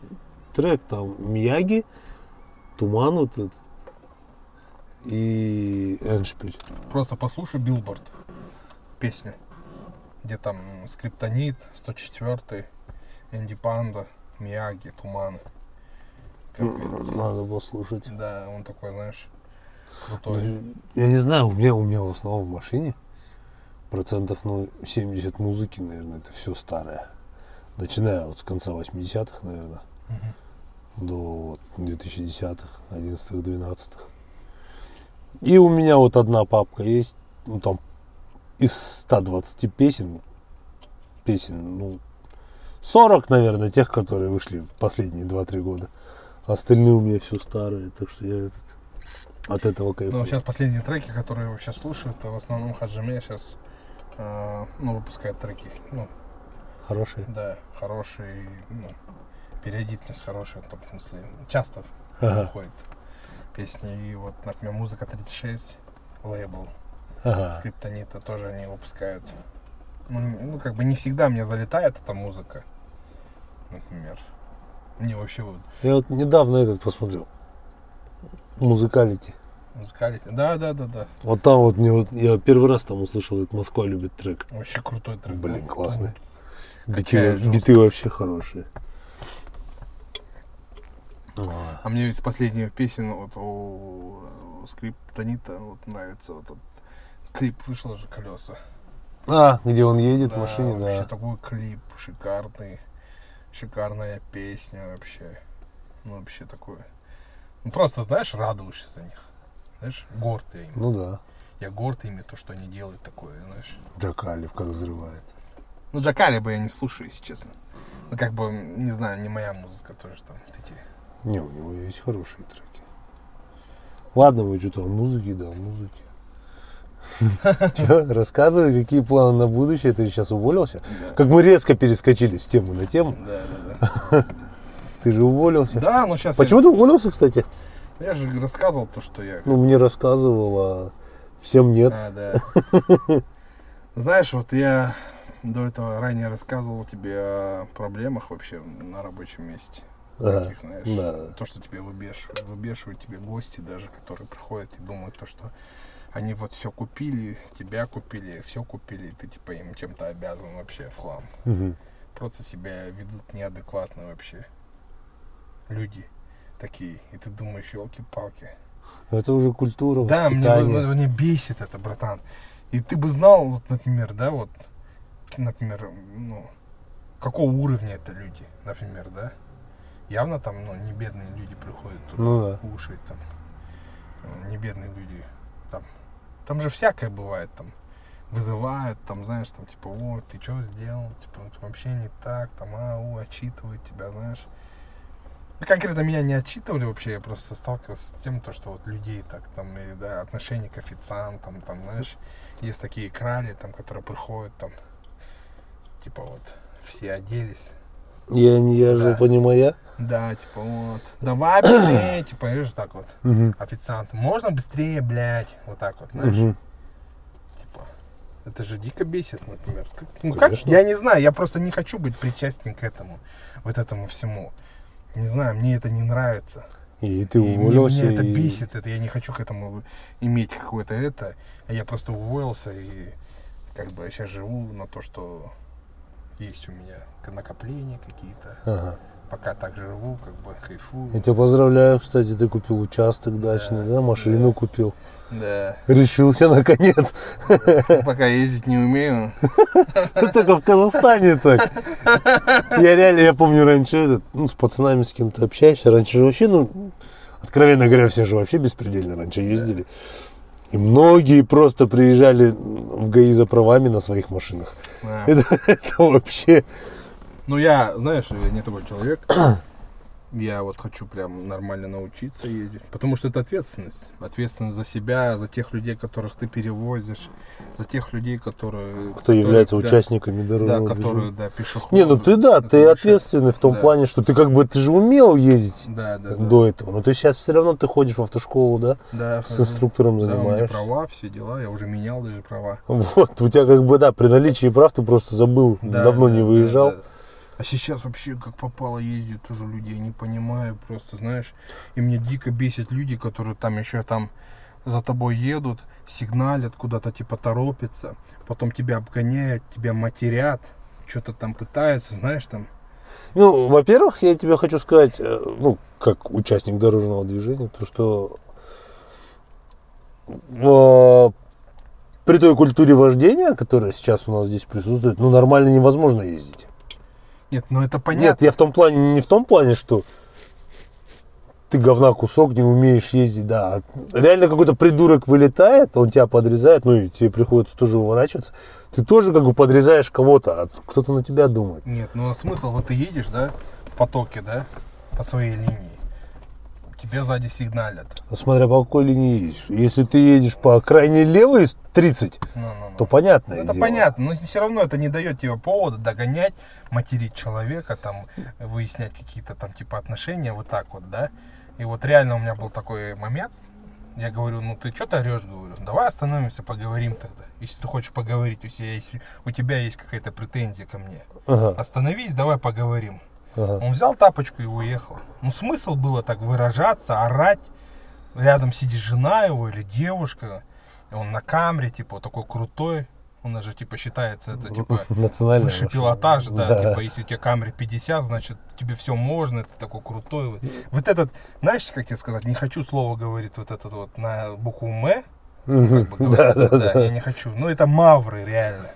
трек там Мияги, Туман вот этот и Эншпиль. Просто послушай Билборд песню, где там Скриптонит, 104-й. Энди Панда, Мияги, Туман. Надо было слушать. Да, он такой, знаешь, крутой. Я не знаю, у меня в основном в машине 70% музыки, наверное, это все старое. Начиная вот с конца 80-х, наверное, до 2010-х, 11-х, 12-х. И у меня вот одна папка есть, там из 120 песен, 40, наверное, тех, которые вышли в последние 2-3 года. Остальные у меня все старые, так что я от этого кайфую. Ну, сейчас последние треки, которые я сейчас слушаю, это в основном Хаджиме сейчас выпускает треки. хорошие. Да, хорошие, ну, периодичность хорошая, в том смысле, часто выходит песни. И вот, например, музыка 36, лейбл, Скриптонита, тоже они выпускают. Ну, как бы не всегда мне залетает эта музыка, например. Мне вообще вот... Я вот недавно этот посмотрел. Музыкалити. Музыкалити, да. Вот там вот мне вот, я первый раз там услышал этот «Москва любит» трек. Вообще крутой трек. Блин, да, классный. Биты вообще хорошие. А мне ведь последнюю песню вот у Скриптонита вот нравится. Вот этот клип вышел же, «Колеса». А, где он едет, да, в машине, вообще, да. Вообще такой клип шикарный. Шикарная песня вообще. Ну, вообще такое. Ну, просто, знаешь, радуешься за них. Знаешь, горд я ими. Ну, да. Я горд ими, то, что они делают такое, знаешь. Джакалев как взрывает. Ну, Джакалева я не слушаю, если честно. Ну, как бы, не знаю, не моя музыка тоже там такие. Не, у него есть хорошие треки. Ладно, вы что-то о музыке, да, о музыке. Че, рассказывай, какие планы на будущее, ты сейчас уволился? Да. Как мы резко перескочили с темы на тему. Да. Ты же уволился. Да, но сейчас... Почему ты уволился, кстати? Я же рассказывал то, что я... Ну, мне рассказывал, а всем нет. А, да. Знаешь, вот я до этого ранее рассказывал тебе о проблемах вообще на рабочем месте. Таких, знаешь, да. То, что тебе выбешивают тебе гости даже, которые приходят и думают то, что... Они вот все купили, тебя купили, все купили, и ты типа им чем-то обязан вообще в хлам. Угу. Просто себя ведут неадекватно вообще. Люди такие. И ты думаешь, елки-палки. Это уже культура, воспитание. Да, мне бесит это, братан. И ты бы знал, вот, например, да, вот, например, ну, какого уровня это люди, например, да? Явно там, ну, не бедные люди приходят туда, ну, да, кушать там. Не бедные люди. Там же всякое бывает, там, вызывают, там, знаешь, там, типа, ой, ты что сделал, типа, это вообще не так, там, отчитывают тебя, знаешь. Да конкретно меня не отчитывали вообще, я просто сталкивался с тем, то, что вот людей так, там, и, да, отношение к официантам, там, знаешь, есть такие крали, там, которые приходят, там, типа, вот, все оделись. Я же понимаю. Да, типа, вот, давай быстрее, типа, видишь, так вот, официант, можно быстрее, блядь, вот так вот, знаешь, типа, это же дико бесит, например, ну, как, я не знаю, я просто не хочу быть причастен к этому, вот этому всему, не знаю, мне это не нравится. И ты уволился. Мне это бесит, это, я не хочу к этому иметь какое-то это, я просто уволился и, как бы, я сейчас живу на то, что есть у меня накопления какие-то. Пока так живу, как бы кайфую. Я тебя поздравляю, кстати, ты купил участок дачный, да? Машину купил. Да. Решился наконец. Пока ездить не умею. Только в Казахстане так. Я реально, я помню раньше, ну, с пацанами с кем-то общаешься. Раньше же вообще, ну, откровенно говоря, все же вообще беспредельно раньше ездили. И многие просто приезжали в ГАИ за правами на своих машинах. Это вообще... Ну, я, знаешь, я не такой человек, я вот хочу прям нормально научиться ездить, потому что это ответственность. Ответственность за себя, за тех людей, которых ты перевозишь, за тех людей, которые... Кто является участниками дорожного движения. Да, которые, да, пешеходы. Не, ну ты, да, ты ответственный в том плане, что ты как бы, ты же умел ездить до этого, но ты сейчас все равно ты ходишь в автошколу, да? Да. С инструктором занимаешься. Да, у меня права, все дела, я уже менял даже права. Вот, у тебя как бы, да, при наличии прав ты просто забыл, давно не выезжал. А сейчас вообще как попало ездят уже люди, я не понимаю, просто, знаешь, и мне дико бесит люди, которые там еще там за тобой едут, сигналят, куда-то типа торопятся, потом тебя обгоняют, тебя матерят, что-то там пытаются, знаешь, там. Ну, во-первых, я тебе хочу сказать, ну, как участник дорожного движения, то, что при той культуре вождения, которая сейчас у нас здесь присутствует, ну, нормально невозможно ездить. Нет, ну это понятно. Нет, я в том плане, не в том плане, что ты говна кусок, не умеешь ездить, да. Реально какой-то придурок вылетает, он тебя подрезает, ну и тебе приходится тоже уворачиваться. Ты тоже как бы подрезаешь кого-то, а кто-то на тебя думает. Нет, ну а смысл, вот ты едешь, да, в потоке, да, по своей линии. тебе сзади сигналят. Ну, смотря по какой линии едешь. Если ты едешь по крайне левой 30, то понятно. Это дело. Понятно, но все равно это не дает тебе повода догонять, материть человека, там, выяснять какие-то там типа отношения, вот так вот, да. И вот реально у меня был такой момент. Я говорю, ну ты что-то орешь, говорю, давай остановимся, поговорим тогда. Если ты хочешь поговорить, если у тебя есть какая-то претензия ко мне, остановись, давай поговорим. Он взял тапочку и уехал. Ну смысл было так выражаться, орать. Рядом сидит жена его или девушка. Он на камере, типа, такой крутой. У нас же, типа, считается, это, типа, выше пилотаж, да, типа, если у тебя камере 50, значит, тебе все можно, ты такой крутой. Вот этот, знаешь, как тебе сказать, не хочу слово говорить вот этот вот на букву М, как бы говорится, да, я не хочу. Ну, это мавры, реально.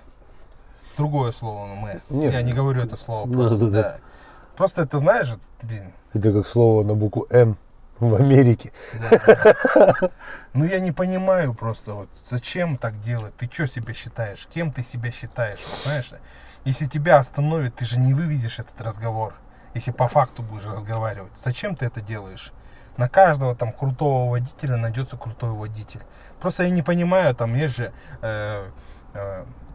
Другое слово, М. Я не говорю это слово просто, да. Просто это, знаешь, блин. Это как слово на букву М. В Америке. Да. Ну я не понимаю просто, вот зачем так делать? Ты что себя считаешь? Кем ты себя считаешь? Понимаешь? Если тебя остановят, ты же не вывезешь этот разговор. Если по факту будешь разговаривать. Зачем ты это делаешь? На каждого там крутого водителя найдется крутой водитель. Просто я не понимаю, там есть же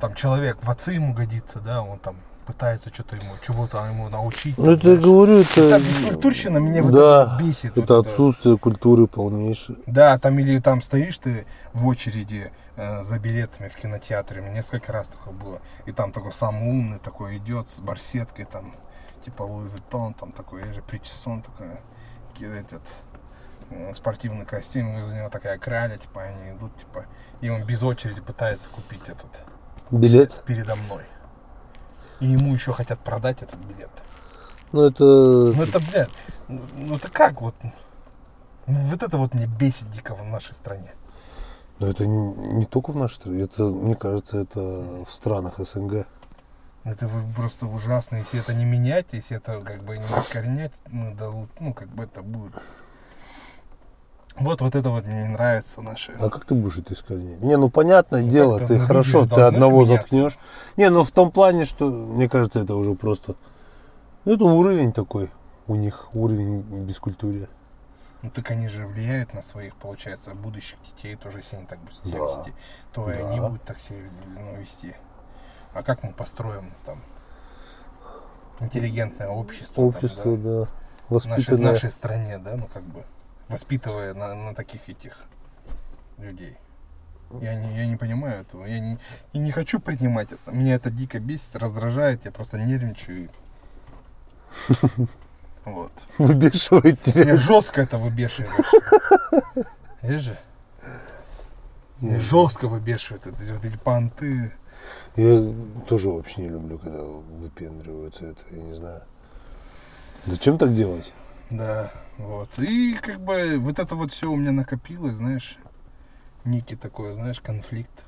там человек в отцы ему годится, да, он там пытается что-то ему, чего-то ему научить. Ну, это я говорю, это бескультурщина меня вот бесит. Это вот отсутствие это культуры полнейшее. Да, там или там стоишь ты в очереди за билетами в кинотеатре. Мне несколько раз такое было. И там такой самый умный такой идет с барсеткой, там, типа Луи Виттон, там такой, я же причесон, такой, этот спортивный костюм, у него такая краля, типа они идут, типа, и он без очереди пытается купить этот билет передо мной. И ему еще хотят продать этот билет. Ну это, блядь, ну это как вот? Вот это вот мне бесит дико в нашей стране. Но это не только в нашей стране, это, мне кажется, это в странах СНГ. Это просто ужасно, если это не менять, если это как бы не искоренять, ну как бы это будет. Вот это вот мне не нравится наше. А как ты будешь это искоренять? Не, ну понятное ну, дело, ты хорошо, ты одного заткнешь. Не, ну в том плане, что, мне кажется, это уже просто, это уровень такой у них, уровень бескультурия. Ну так они же влияют на своих, получается, будущих детей тоже, если они так будут себя вести, то и они будут так себя вести. А как мы построим там интеллигентное общество? Общество, там, да. Воспитанное. В нашей стране, да, ну как бы. Воспитывая на таких этих людей. Я не понимаю этого. Я не хочу принимать это. Меня это дико бесит, раздражает. Я просто нервничаю. Вот. Выбешивает тебя. Меня жестко это выбешивает. Видишь же? Меня жестко выбешивает это. Эти понты. Я тоже вообще не люблю, когда выпендриваются это. Я не знаю. Зачем так делать? Да, вот. И как бы вот это вот все у меня накопилось, знаешь, некий такой, знаешь, конфликт.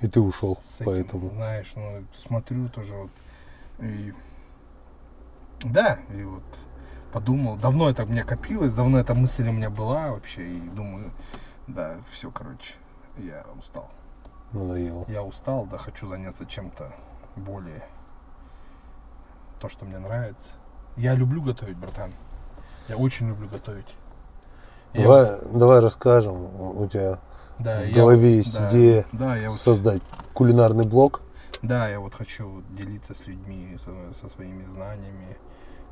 И ты ушел с этим, поэтому. Знаешь, ну, смотрю тоже вот. И да, и вот подумал, давно это у меня копилось, давно эта мысль у меня была вообще, и думаю, да, все, короче, я устал. Надоело. Я устал, да, хочу заняться чем-то более, то, что мне нравится. Я люблю готовить, братан. Я очень люблю готовить. Давай расскажем. У тебя в голове есть идея создать кулинарный блог. Да, я вот хочу делиться с людьми, со своими знаниями,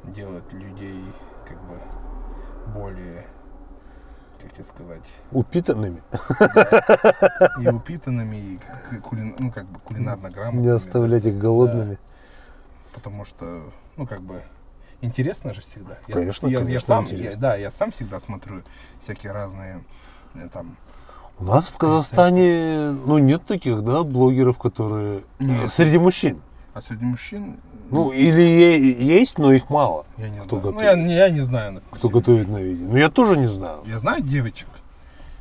делать людей как бы более, как тебе сказать... Упитанными. Да. И упитанными, и ну, как бы кулинарно грамотными. Не оставлять их голодными. Да. Потому что, ну как бы... Интересно же всегда. Конечно, я сам, интересно. Я сам всегда смотрю всякие разные там. У нас в Казахстане, ну, нет таких, да, блогеров, которые нет. Среди мужчин. А среди мужчин? Ну, или есть, но их мало. Я не знаю. Готовит. Ну, я не знаю. Например, кто готовит на видео. Ну, я тоже не знаю. Я знаю девочек.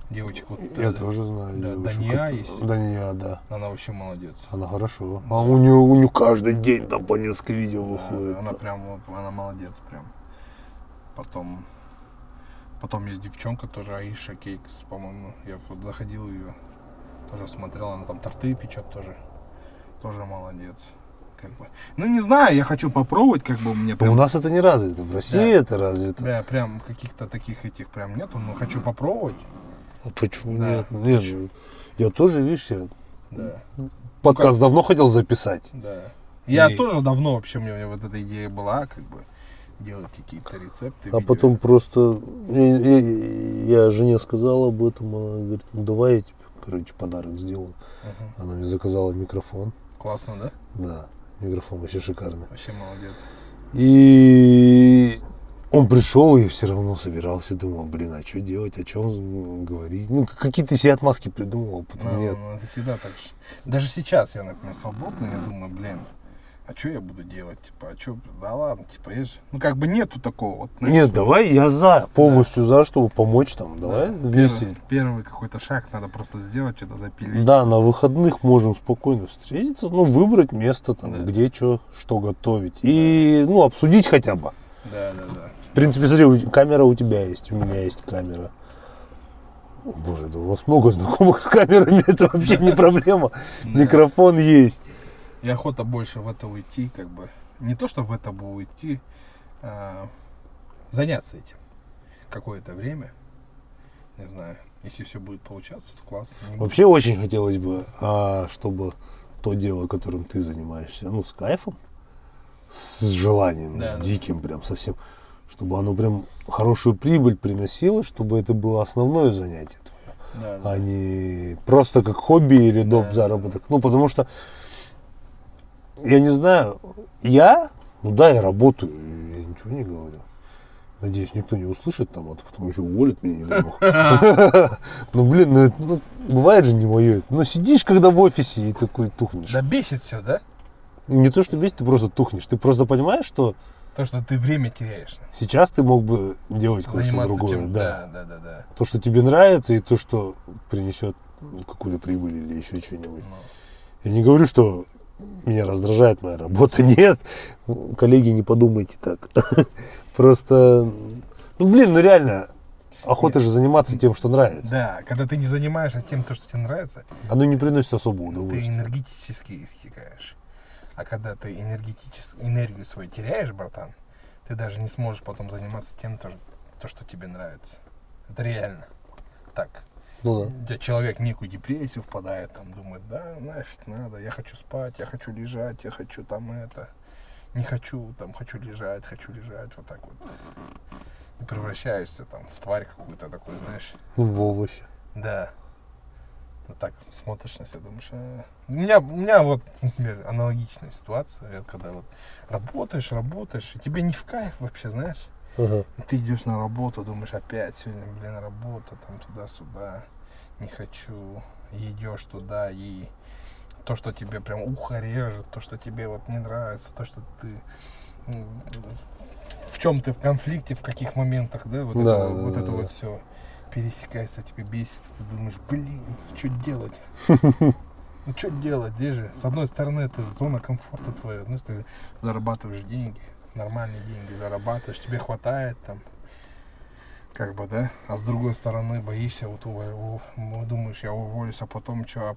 Девочек вот. Я тоже знаю. Да, Данья есть. Данья, да. Она вообще молодец. Она хорошо. Да. А у нее каждый день там по несколько видео выходит. Да, она прям, она молодец прям. Потом есть девчонка тоже, Аиша Кейкс, по-моему. Я вот заходил ее, тоже смотрел, она там торты печет тоже. Тоже молодец. как бы. Ну, не знаю, я хочу попробовать, как бы мне прям... У нас это не развито, в России да. это развито. Да, прям каких-то таких этих прям нету, но хочу попробовать. А почему да. нет? Нет же, я тоже, видишь, я да. подкаст давно хотел записать. Да. Я тоже давно вообще, у меня вот эта идея была, как бы, делать какие-то рецепты. А видео. Потом просто, я жене сказал об этом, она говорит, ну давай я тебе, короче, подарок сделаю. Угу. Она мне заказала микрофон. Классно, да? Да, микрофон вообще шикарный. Вообще молодец. И он пришел, и все равно собирался, думал, блин, а что делать, о чем говорить? Ну, какие-то себе отмазки придумывал, потом нет. Ну, это всегда так же. Даже сейчас я, например, свободный, я думаю, блин, а что я буду делать, типа, а что, да ладно, типа, я же, ну, как бы нету такого. Вот, знаешь, нет, давай я за, полностью да. за, чтобы помочь там, давай да. вместе. Первый какой-то шаг надо просто сделать, что-то запилить. Да, на выходных можем спокойно встретиться, ну, выбрать место там, да. где что готовить и, ну, обсудить хотя бы. Да, да, да. В принципе, смотри, камера у тебя есть, у меня есть камера. О, боже, да у нас много знакомых с камерами, это вообще не проблема, микрофон есть. И охота больше в это уйти, как бы, не то, что в это бы уйти, а заняться этим какое-то время, не знаю, если все будет получаться, то классно. Вообще очень хотелось бы, чтобы то дело, которым ты занимаешься, ну, с кайфом, с желанием, да, с диким прям совсем, чтобы оно прям хорошую прибыль приносило, чтобы это было основное занятие твое, да, а да. не просто как хобби или доп. Да, заработок, да. ну, потому что я не знаю, ну да, я работаю, я ничего не говорю. Надеюсь, никто не услышит там, а то потом еще уволит меня, не дай бог. Ну, блин, бывает же не мое. Но сидишь, когда в офисе, и такой тухнешь. Да бесит все, да? Не то, что бесит, ты просто тухнешь. Ты просто понимаешь, что... То, что ты время теряешь. Сейчас ты мог бы делать кое-что другое. Да, да, да. То, что тебе нравится, и то, что принесет какую-то прибыль или еще что-нибудь. Я не говорю, что... Меня раздражает моя работа. Нет, коллеги, не подумайте так. Просто, ну блин, ну реально, охота же заниматься тем, что нравится. Да, когда ты не занимаешься тем, что тебе нравится, оно не приносит особого удовольствия. Ты энергетически истекаешь. А когда ты энергию свою теряешь, братан, ты даже не сможешь потом заниматься тем, что тебе нравится. Это реально так. Ну, да. Человек в некую депрессию впадает, там думает, да, нафиг надо, я хочу спать, я хочу лежать, я хочу там это, не хочу, там хочу лежать, вот так вот. И превращаешься там в тварь какую-то такую, знаешь. Ну, в овощи. Да. Вот так смотришь на себя, думаешь, у меня вот, например, аналогичная ситуация, когда вот работаешь, и тебе не в кайф вообще, знаешь. Ага. Ты идешь на работу, думаешь, опять сегодня, блин, работа, там туда-сюда, не хочу, идешь туда, и то, что тебе прям ухо режет, то, что тебе вот не нравится, то, что ты, в чем ты в конфликте, в каких моментах, да, вот, да, это, да, вот да, это вот все пересекается, тебе бесит, ты думаешь, блин, что делать? Ну, что делать, где же? С одной стороны, это зона комфорта твоя, знаешь, ты зарабатываешь деньги. Нормальные деньги зарабатываешь, тебе хватает там, как бы, да, а с другой стороны боишься, вот думаешь, я уволюсь, а потом что.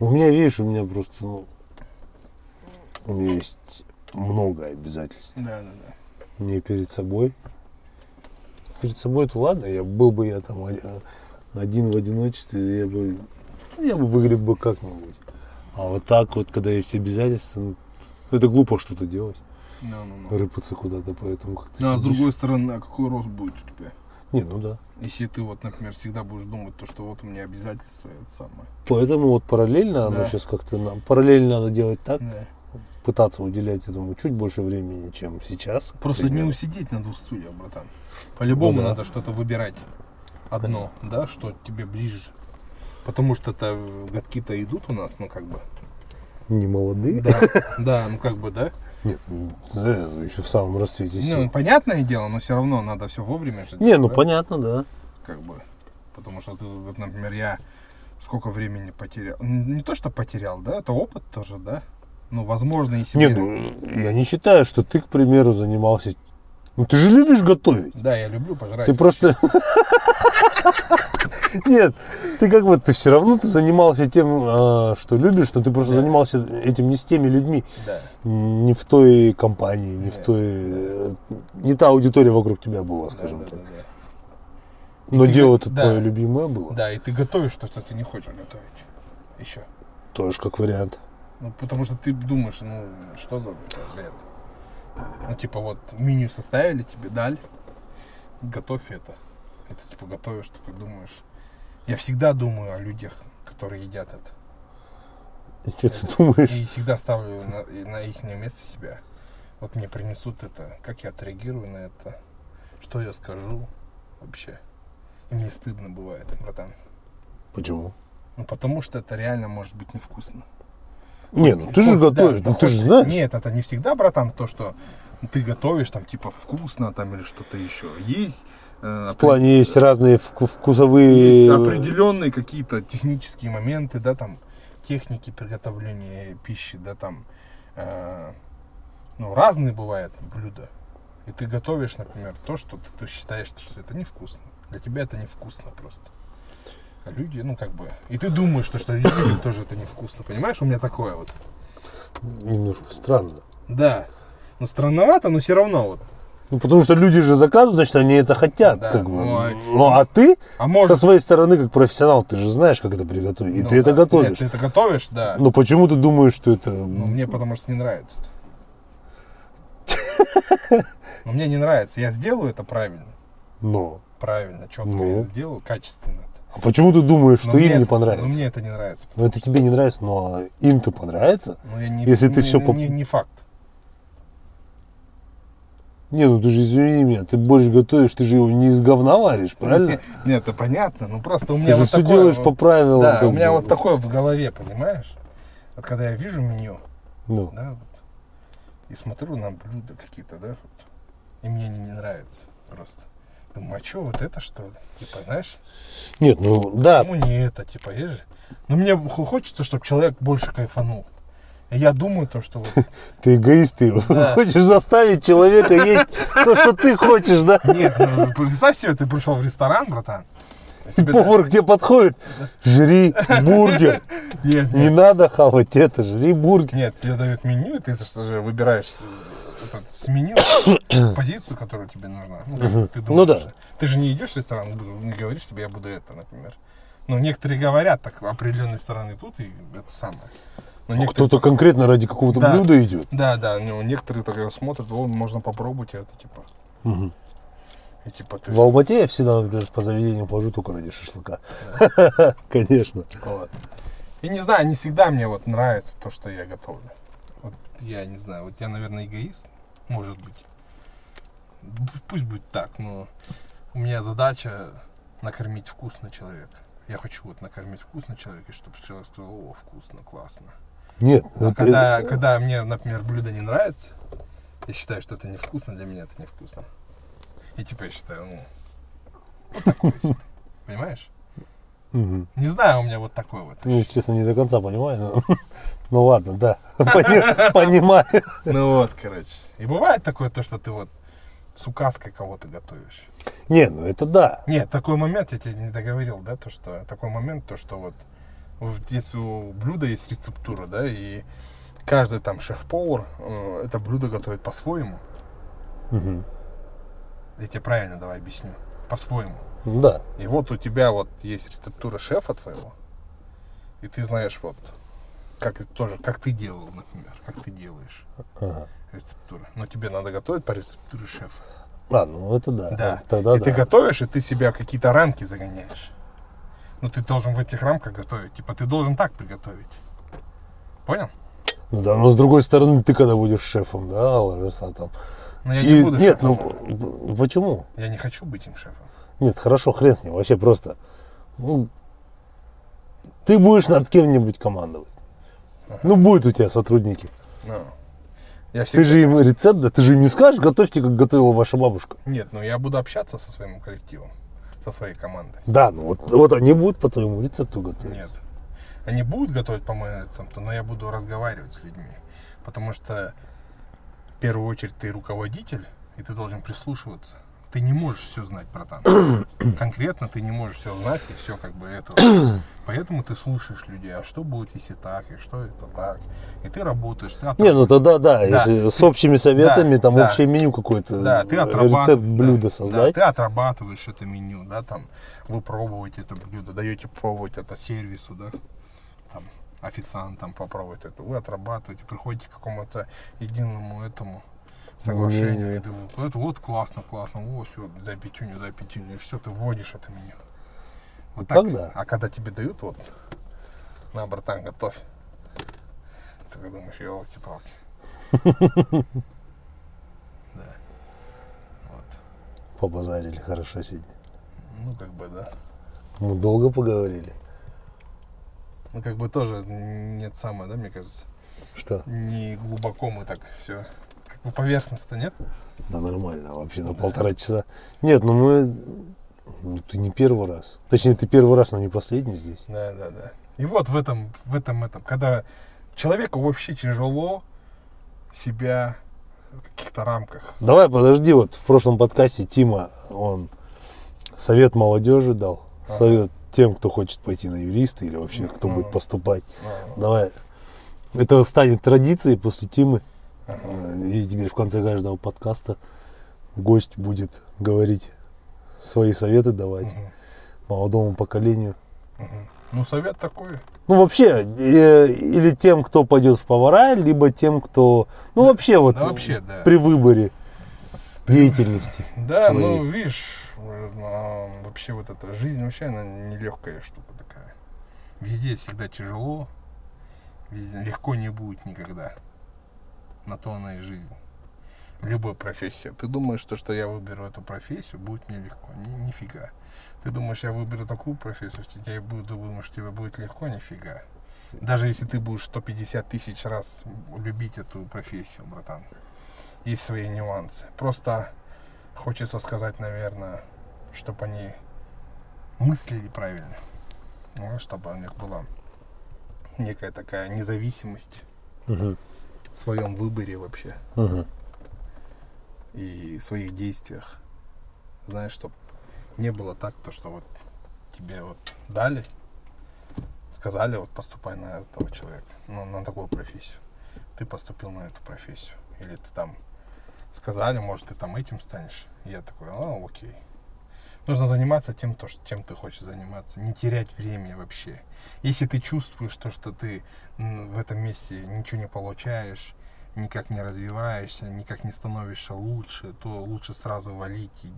У меня просто, ну, у меня есть много обязательств. Да. Мне перед собой-то ладно, я был бы там один в одиночестве, я бы выгреб бы как-нибудь, а вот так вот, когда есть обязательства, ну, это глупо что-то делать. No. Рыпаться куда-то, поэтому как-то. Да, сидишь. А с другой стороны, а какой рост будет у тебя? Не, ну да. Если ты вот, например, всегда будешь думать, то, что вот у меня обязательства, это самое. Поэтому вот параллельно, оно сейчас как-то параллельно надо делать так, пытаться уделять, я думаю, чуть больше времени, чем сейчас. Просто не усидеть на двух стульях, братан. По-любому надо что-то выбирать одно, да, что тебе ближе. Потому что годки-то идут у нас, ну как бы. Не молодые. Да, ну как бы, да. Нет, да, еще в самом расцвете сил. Ну, понятное дело, но все равно надо все вовремя же. Не, ну да? Понятно, да. Как бы, потому что, вот, например, я сколько времени потерял. Не то, что потерял, да, это опыт тоже, да. Ну, возможно, если... Не, ну, я не считаю, что ты, к примеру, занимался... Ну, ты же любишь готовить. Да, я люблю пожрать. Ты просто... Нет, ты как вот, ты все равно ты занимался тем, что любишь, но ты просто занимался этим не с теми людьми, не в той компании, не в той, не та аудитория вокруг тебя была, скажем так. Но дело-то твое любимое было. Да, и ты готовишь то, что ты не хочешь готовить. Еще. Тоже как вариант. Ну, потому что ты думаешь, ну, что за бред? Ну, типа, вот, меню составили, тебе дали, готовь это. Это, типа, готовишь, ты как думаешь. Я всегда думаю о людях, которые едят это. И что ты думаешь? И всегда ставлю на их место себя. Вот мне принесут это, как я отреагирую на это, что я скажу вообще. И мне стыдно бывает, братан. Почему? Ну, потому что это реально может быть невкусно. Не, ну ты же готовишь, да, ну ты же знаешь. Нет, это не всегда, братан, то, что ты готовишь, там, типа, вкусно, там, или что-то еще. Есть... В плане есть разные вкусовые... Есть определенные какие-то технические моменты, да, там, техники приготовления пищи, да, там, ну, разные бывают блюда. И ты готовишь, например, то, что ты считаешь, что это невкусно. Для тебя это невкусно просто. А люди, ну, как бы... И ты думаешь, что людям тоже это невкусно, понимаешь? У меня такое вот. Немножко странно. Да. Ну, странновато, но все равно вот. Ну, потому что люди же заказывают, значит, они это хотят. Да, как бы. А ты, со своей стороны, как профессионал, ты же знаешь, как это приготовить. И ну, ты это готовишь. Нет, ты это готовишь, да. Ну, почему ты думаешь, что это... Ну, мне потому что не нравится. Ну, мне не нравится. Я сделаю это правильно. Но. Правильно, четко я сделаю, качественно. А почему ты думаешь, что им не понравится? Ну, мне это не нравится. Ну, это тебе не нравится, но им-то понравится. Ну, если ты все... Не факт. Не, ну ты же, извини меня, ты борщ готовишь, ты же его не из говна варишь, правильно? Нет, это понятно, ну просто у меня ты вот такое... Ты же все делаешь по правилам. Да, у меня вот такое в голове, понимаешь? Вот когда я вижу меню, да, вот, и смотрю на блюда какие-то, да, вот, и мне они не нравятся просто. Думаю, а что, вот это что ли? Типа, знаешь? Нет, ну да. Почему не это, типа, есть же? Ну мне хочется, чтобы человек больше кайфанул. Я думаю то, что... Вот... Ты эгоист, ты хочешь заставить человека есть то, что ты хочешь, да? Нет, ну, представь себе, ты пришел в ресторан, братан. Ты повар к тебе подходит, жри бургер. Нет, не надо хавать это, жри бургер. Нет, тебе дают меню, и ты же выбираешь с меню позицию, которая тебе нужна. Ну, ты думаешь, да. Ты же не идешь в ресторан, не говоришь себе, я буду это, например. Но некоторые говорят так, определенной стороны тут, и это самое. Кто-то конкретно ради какого-то блюда идет. Да, да. Ну, некоторые тогда смотрят, можно попробовать это, типа. Угу. И, типа ты... В Алмате я всегда, например, по заведению пожу только ради шашлыка. Да. Конечно. Вот. И не знаю, не всегда мне вот нравится то, что я готовлю. Вот я не знаю, вот я, наверное, эгоист, может быть. Пусть будет так, но у меня задача накормить вкусно человека. Я хочу вот накормить вкусно человека, чтобы человек сказал, о, вкусно, классно. Нет, а это... когда мне, например, блюдо не нравится, я считаю, что это невкусно, для меня это невкусно. И типа я считаю, ну, вот такое. Понимаешь? Не знаю, у меня вот такой вот. Ну, честно, не до конца понимаю, но ладно, да, понимаю. Ну вот, короче. И бывает такое то, что ты вот с указкой кого-то готовишь. Не, ну это да. Нет, такой момент, я тебе не договорил, да, то, что такой момент, то, что вот здесь у блюда есть рецептура, да, и каждый там шеф-повар это блюдо готовит по-своему. Угу. Я тебе правильно давай объясню. По-своему. Да. И вот у тебя вот есть рецептура шефа твоего, и ты знаешь вот, как ты делал, например, как ты делаешь. Ага. Рецептуры. Но тебе надо готовить по рецептуре шефа. А, ну это да. Да. Тогда и да. Ты готовишь, и ты себя в какие-то рамки загоняешь. Но ты должен в этих рамках готовить. Типа ты должен так приготовить. Понял? Ну да, но с другой стороны, ты когда будешь шефом, да, ложишься там. Но я не буду шефом. Нет, ну почему? Я не хочу быть им шефом. Нет, хорошо, хрен с ним. Вообще просто. Ну, ты будешь над кем-нибудь командовать. Ага. Ну, будут у тебя сотрудники. Ты же им рецепт, да? Ты же им не скажешь, готовьте, как готовила ваша бабушка. Нет, но я буду общаться со своим коллективом, со своей командой. Да, ну вот они будут по твоему рецепту готовить. Нет, они будут готовить по моему рецепту, но я буду разговаривать с людьми. Потому что в первую очередь ты руководитель, и ты должен прислушиваться. Ты не можешь все знать, братан. Конкретно ты не можешь все знать и все как бы это. Поэтому ты слушаешь людей, а что будет, если так, и что это так. И ты работаешь. Ты не, ну тогда да, если с общими советами, да, там да, общее меню какое-то, да, ты рецепт блюда создать. Да, ты отрабатываешь это меню, да, там, вы пробуете это блюдо, даете пробовать это сервису, да, там, официантам попробовать это. Вы отрабатываете, приходите к какому-то единому этому соглашение, это вот классно, классно, вот все, дай пятюню, и все, ты вводишь это меню. Вот так, да. А когда тебе дают, вот, на, братан, готовь, ты думаешь, елки-палки. Да. Вот. Побазарили хорошо сегодня. Ну, как бы, да. Мы долго поговорили. Ну, как бы тоже нет самое, да, мне кажется? Что? Не глубоко мы так все... Как бы поверхностно, нет? Да нормально, вообще на полтора часа. Нет, ну мы... Ну, ты не первый раз. Точнее, ты первый раз, но не последний здесь. Да, да, да. И вот в этом, когда человеку вообще тяжело себя в каких-то рамках. Давай, подожди, вот в прошлом подкасте Тима, он совет молодежи дал. Ага. Совет тем, кто хочет пойти на юриста или вообще кто будет поступать. Ага. Давай. Это станет традицией после Тимы. Ага. И теперь в конце каждого подкаста гость будет говорить, свои советы давать молодому поколению. Ну, совет такой. Ну, вообще, или тем, кто пойдет в повара, либо тем, кто, ну, да, вообще, вот да, вообще, да, при выборе деятельности. Да, своей. Ну, видишь, вообще вот эта жизнь, вообще она нелегкая штука такая. Везде всегда тяжело, везде легко не будет никогда. На то она и жизнь. Любая профессия. Ты думаешь, что я выберу эту профессию, будет мне легко. Нифига. Ты думаешь, я выберу такую профессию, что я буду думать, что тебе будет легко, нифига. Даже если ты будешь 150 тысяч раз любить эту профессию, братан. Есть свои нюансы. Просто хочется сказать, наверное, чтобы они мыслили правильно. Чтобы у них была некая такая независимость. В своем выборе вообще и своих действиях, знаешь, чтобы не было так, то что вот тебе вот дали, сказали, вот поступай на этого человека, ну, на такую профессию, ты поступил на эту профессию, или ты там сказали, может, ты там этим станешь, я такой, окей. Нужно заниматься тем, чем ты хочешь заниматься, не терять время вообще. Если ты чувствуешь то, что ты в этом месте ничего не получаешь, никак не развиваешься, никак не становишься лучше, то лучше сразу валить и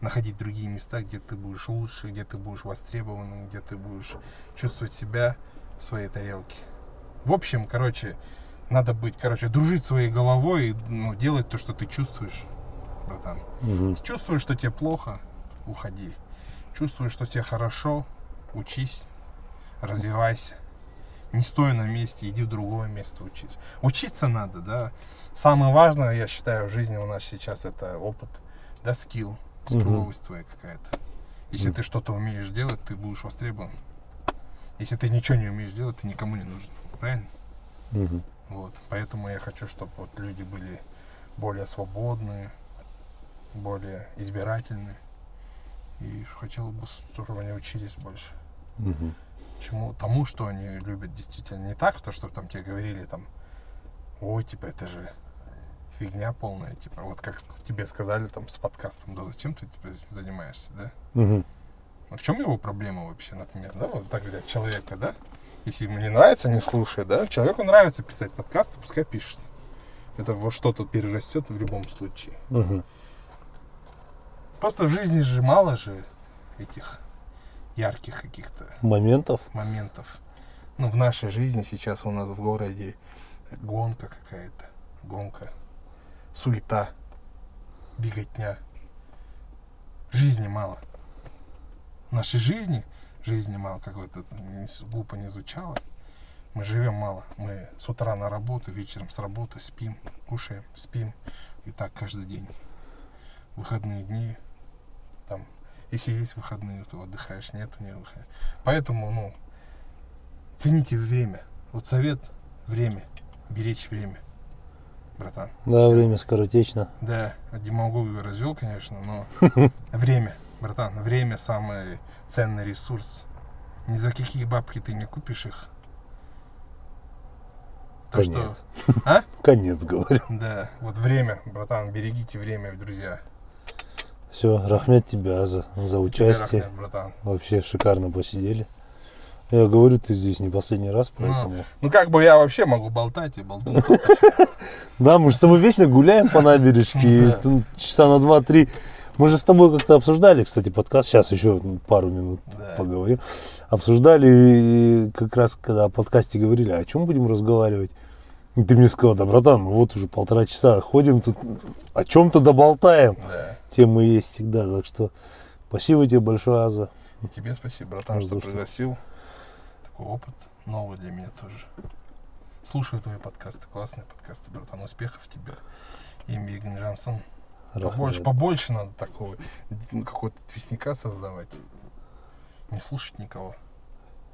находить другие места, где ты будешь лучше, где ты будешь востребован, где ты будешь чувствовать себя в своей тарелке. В общем, надо быть, дружить своей головой и делать то, что ты чувствуешь, братан. Ты чувствуешь, что тебе плохо, уходи. Чувствуешь, что тебе хорошо, учись, развивайся. Не стой на месте, иди в другое место учись. Учиться надо, да. Самое важное, я считаю, в жизни у нас сейчас это опыт, да, скилловость твоя какая-то. Если ты что-то умеешь делать, ты будешь востребован. Если ты ничего не умеешь делать, ты никому не нужен, правильно? Вот. Поэтому я хочу, чтобы вот люди были более свободные, более избирательные. И хотел бы, чтобы они учились больше. Тому, что они любят действительно. Не так, что там тебе говорили, там, ой, типа, это же фигня полная, типа, вот как тебе сказали там с подкастом, да зачем ты типа, этим занимаешься, да? Ну, в чем его проблема вообще, например, да? Вот так взять человека, да? Если ему не нравится, не слушай, да? Человеку нравится писать подкасты, пускай пишет. Это во что-то перерастет в любом случае. Просто в жизни же мало же этих ярких каких-то моментов. Ну, в нашей жизни сейчас у нас в городе гонка какая-то. Суета. Беготня. Жизни мало. В нашей жизни мало, как бы это глупо не звучало. Мы живем мало. Мы с утра на работу, вечером с работы спим, кушаем, спим. И так каждый день. Выходные дни, там, если есть выходные, то отдыхаешь, нет, не отдыхаешь. Поэтому, цените время. Вот совет – время, беречь время. братан. Да, время скоротечно. Да, демагогию развел, конечно, но время, братан, время самый ценный ресурс. Ни за какие бабки ты не купишь их. То, конец. Что... А? Конец, говорю. Да, вот время, братан, берегите время, друзья. Все, рахмет тебя за участие. Рахмет, братан. Вообще шикарно посидели. Я говорю, ты здесь не последний раз, поэтому... Ну как бы я вообще могу болтать и болтать. Да, мы же с тобой вечно гуляем по набережке, часа на 2-3. Мы же с тобой как-то обсуждали, кстати, подкаст, сейчас еще пару минут поговорим. Обсуждали, как раз когда о подкасте говорили, о чем будем разговаривать. Ты мне сказал, да, братан, мы вот уже 1,5 часа ходим, тут о чем-то доболтаем. Темы есть всегда, так что спасибо тебе большое, Аза. И тебе спасибо, братан, что пригласил. Опыт новый для меня тоже. Слушаю твои подкасты, классные подкасты, братан. Успехов тебе. И Миган Джонсон. Побольше надо такого, какого-то техника создавать. Не слушать никого.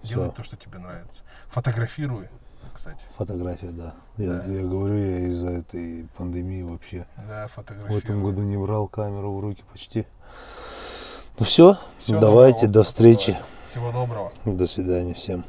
Делай то, что тебе нравится. Фотографируй, кстати. Фотография, да. Я говорю, я из-за этой пандемии вообще. Да, фотографирую. В этом году не брал камеру в руки почти. Ну все, давайте, до встречи. Всего доброго. До свидания всем.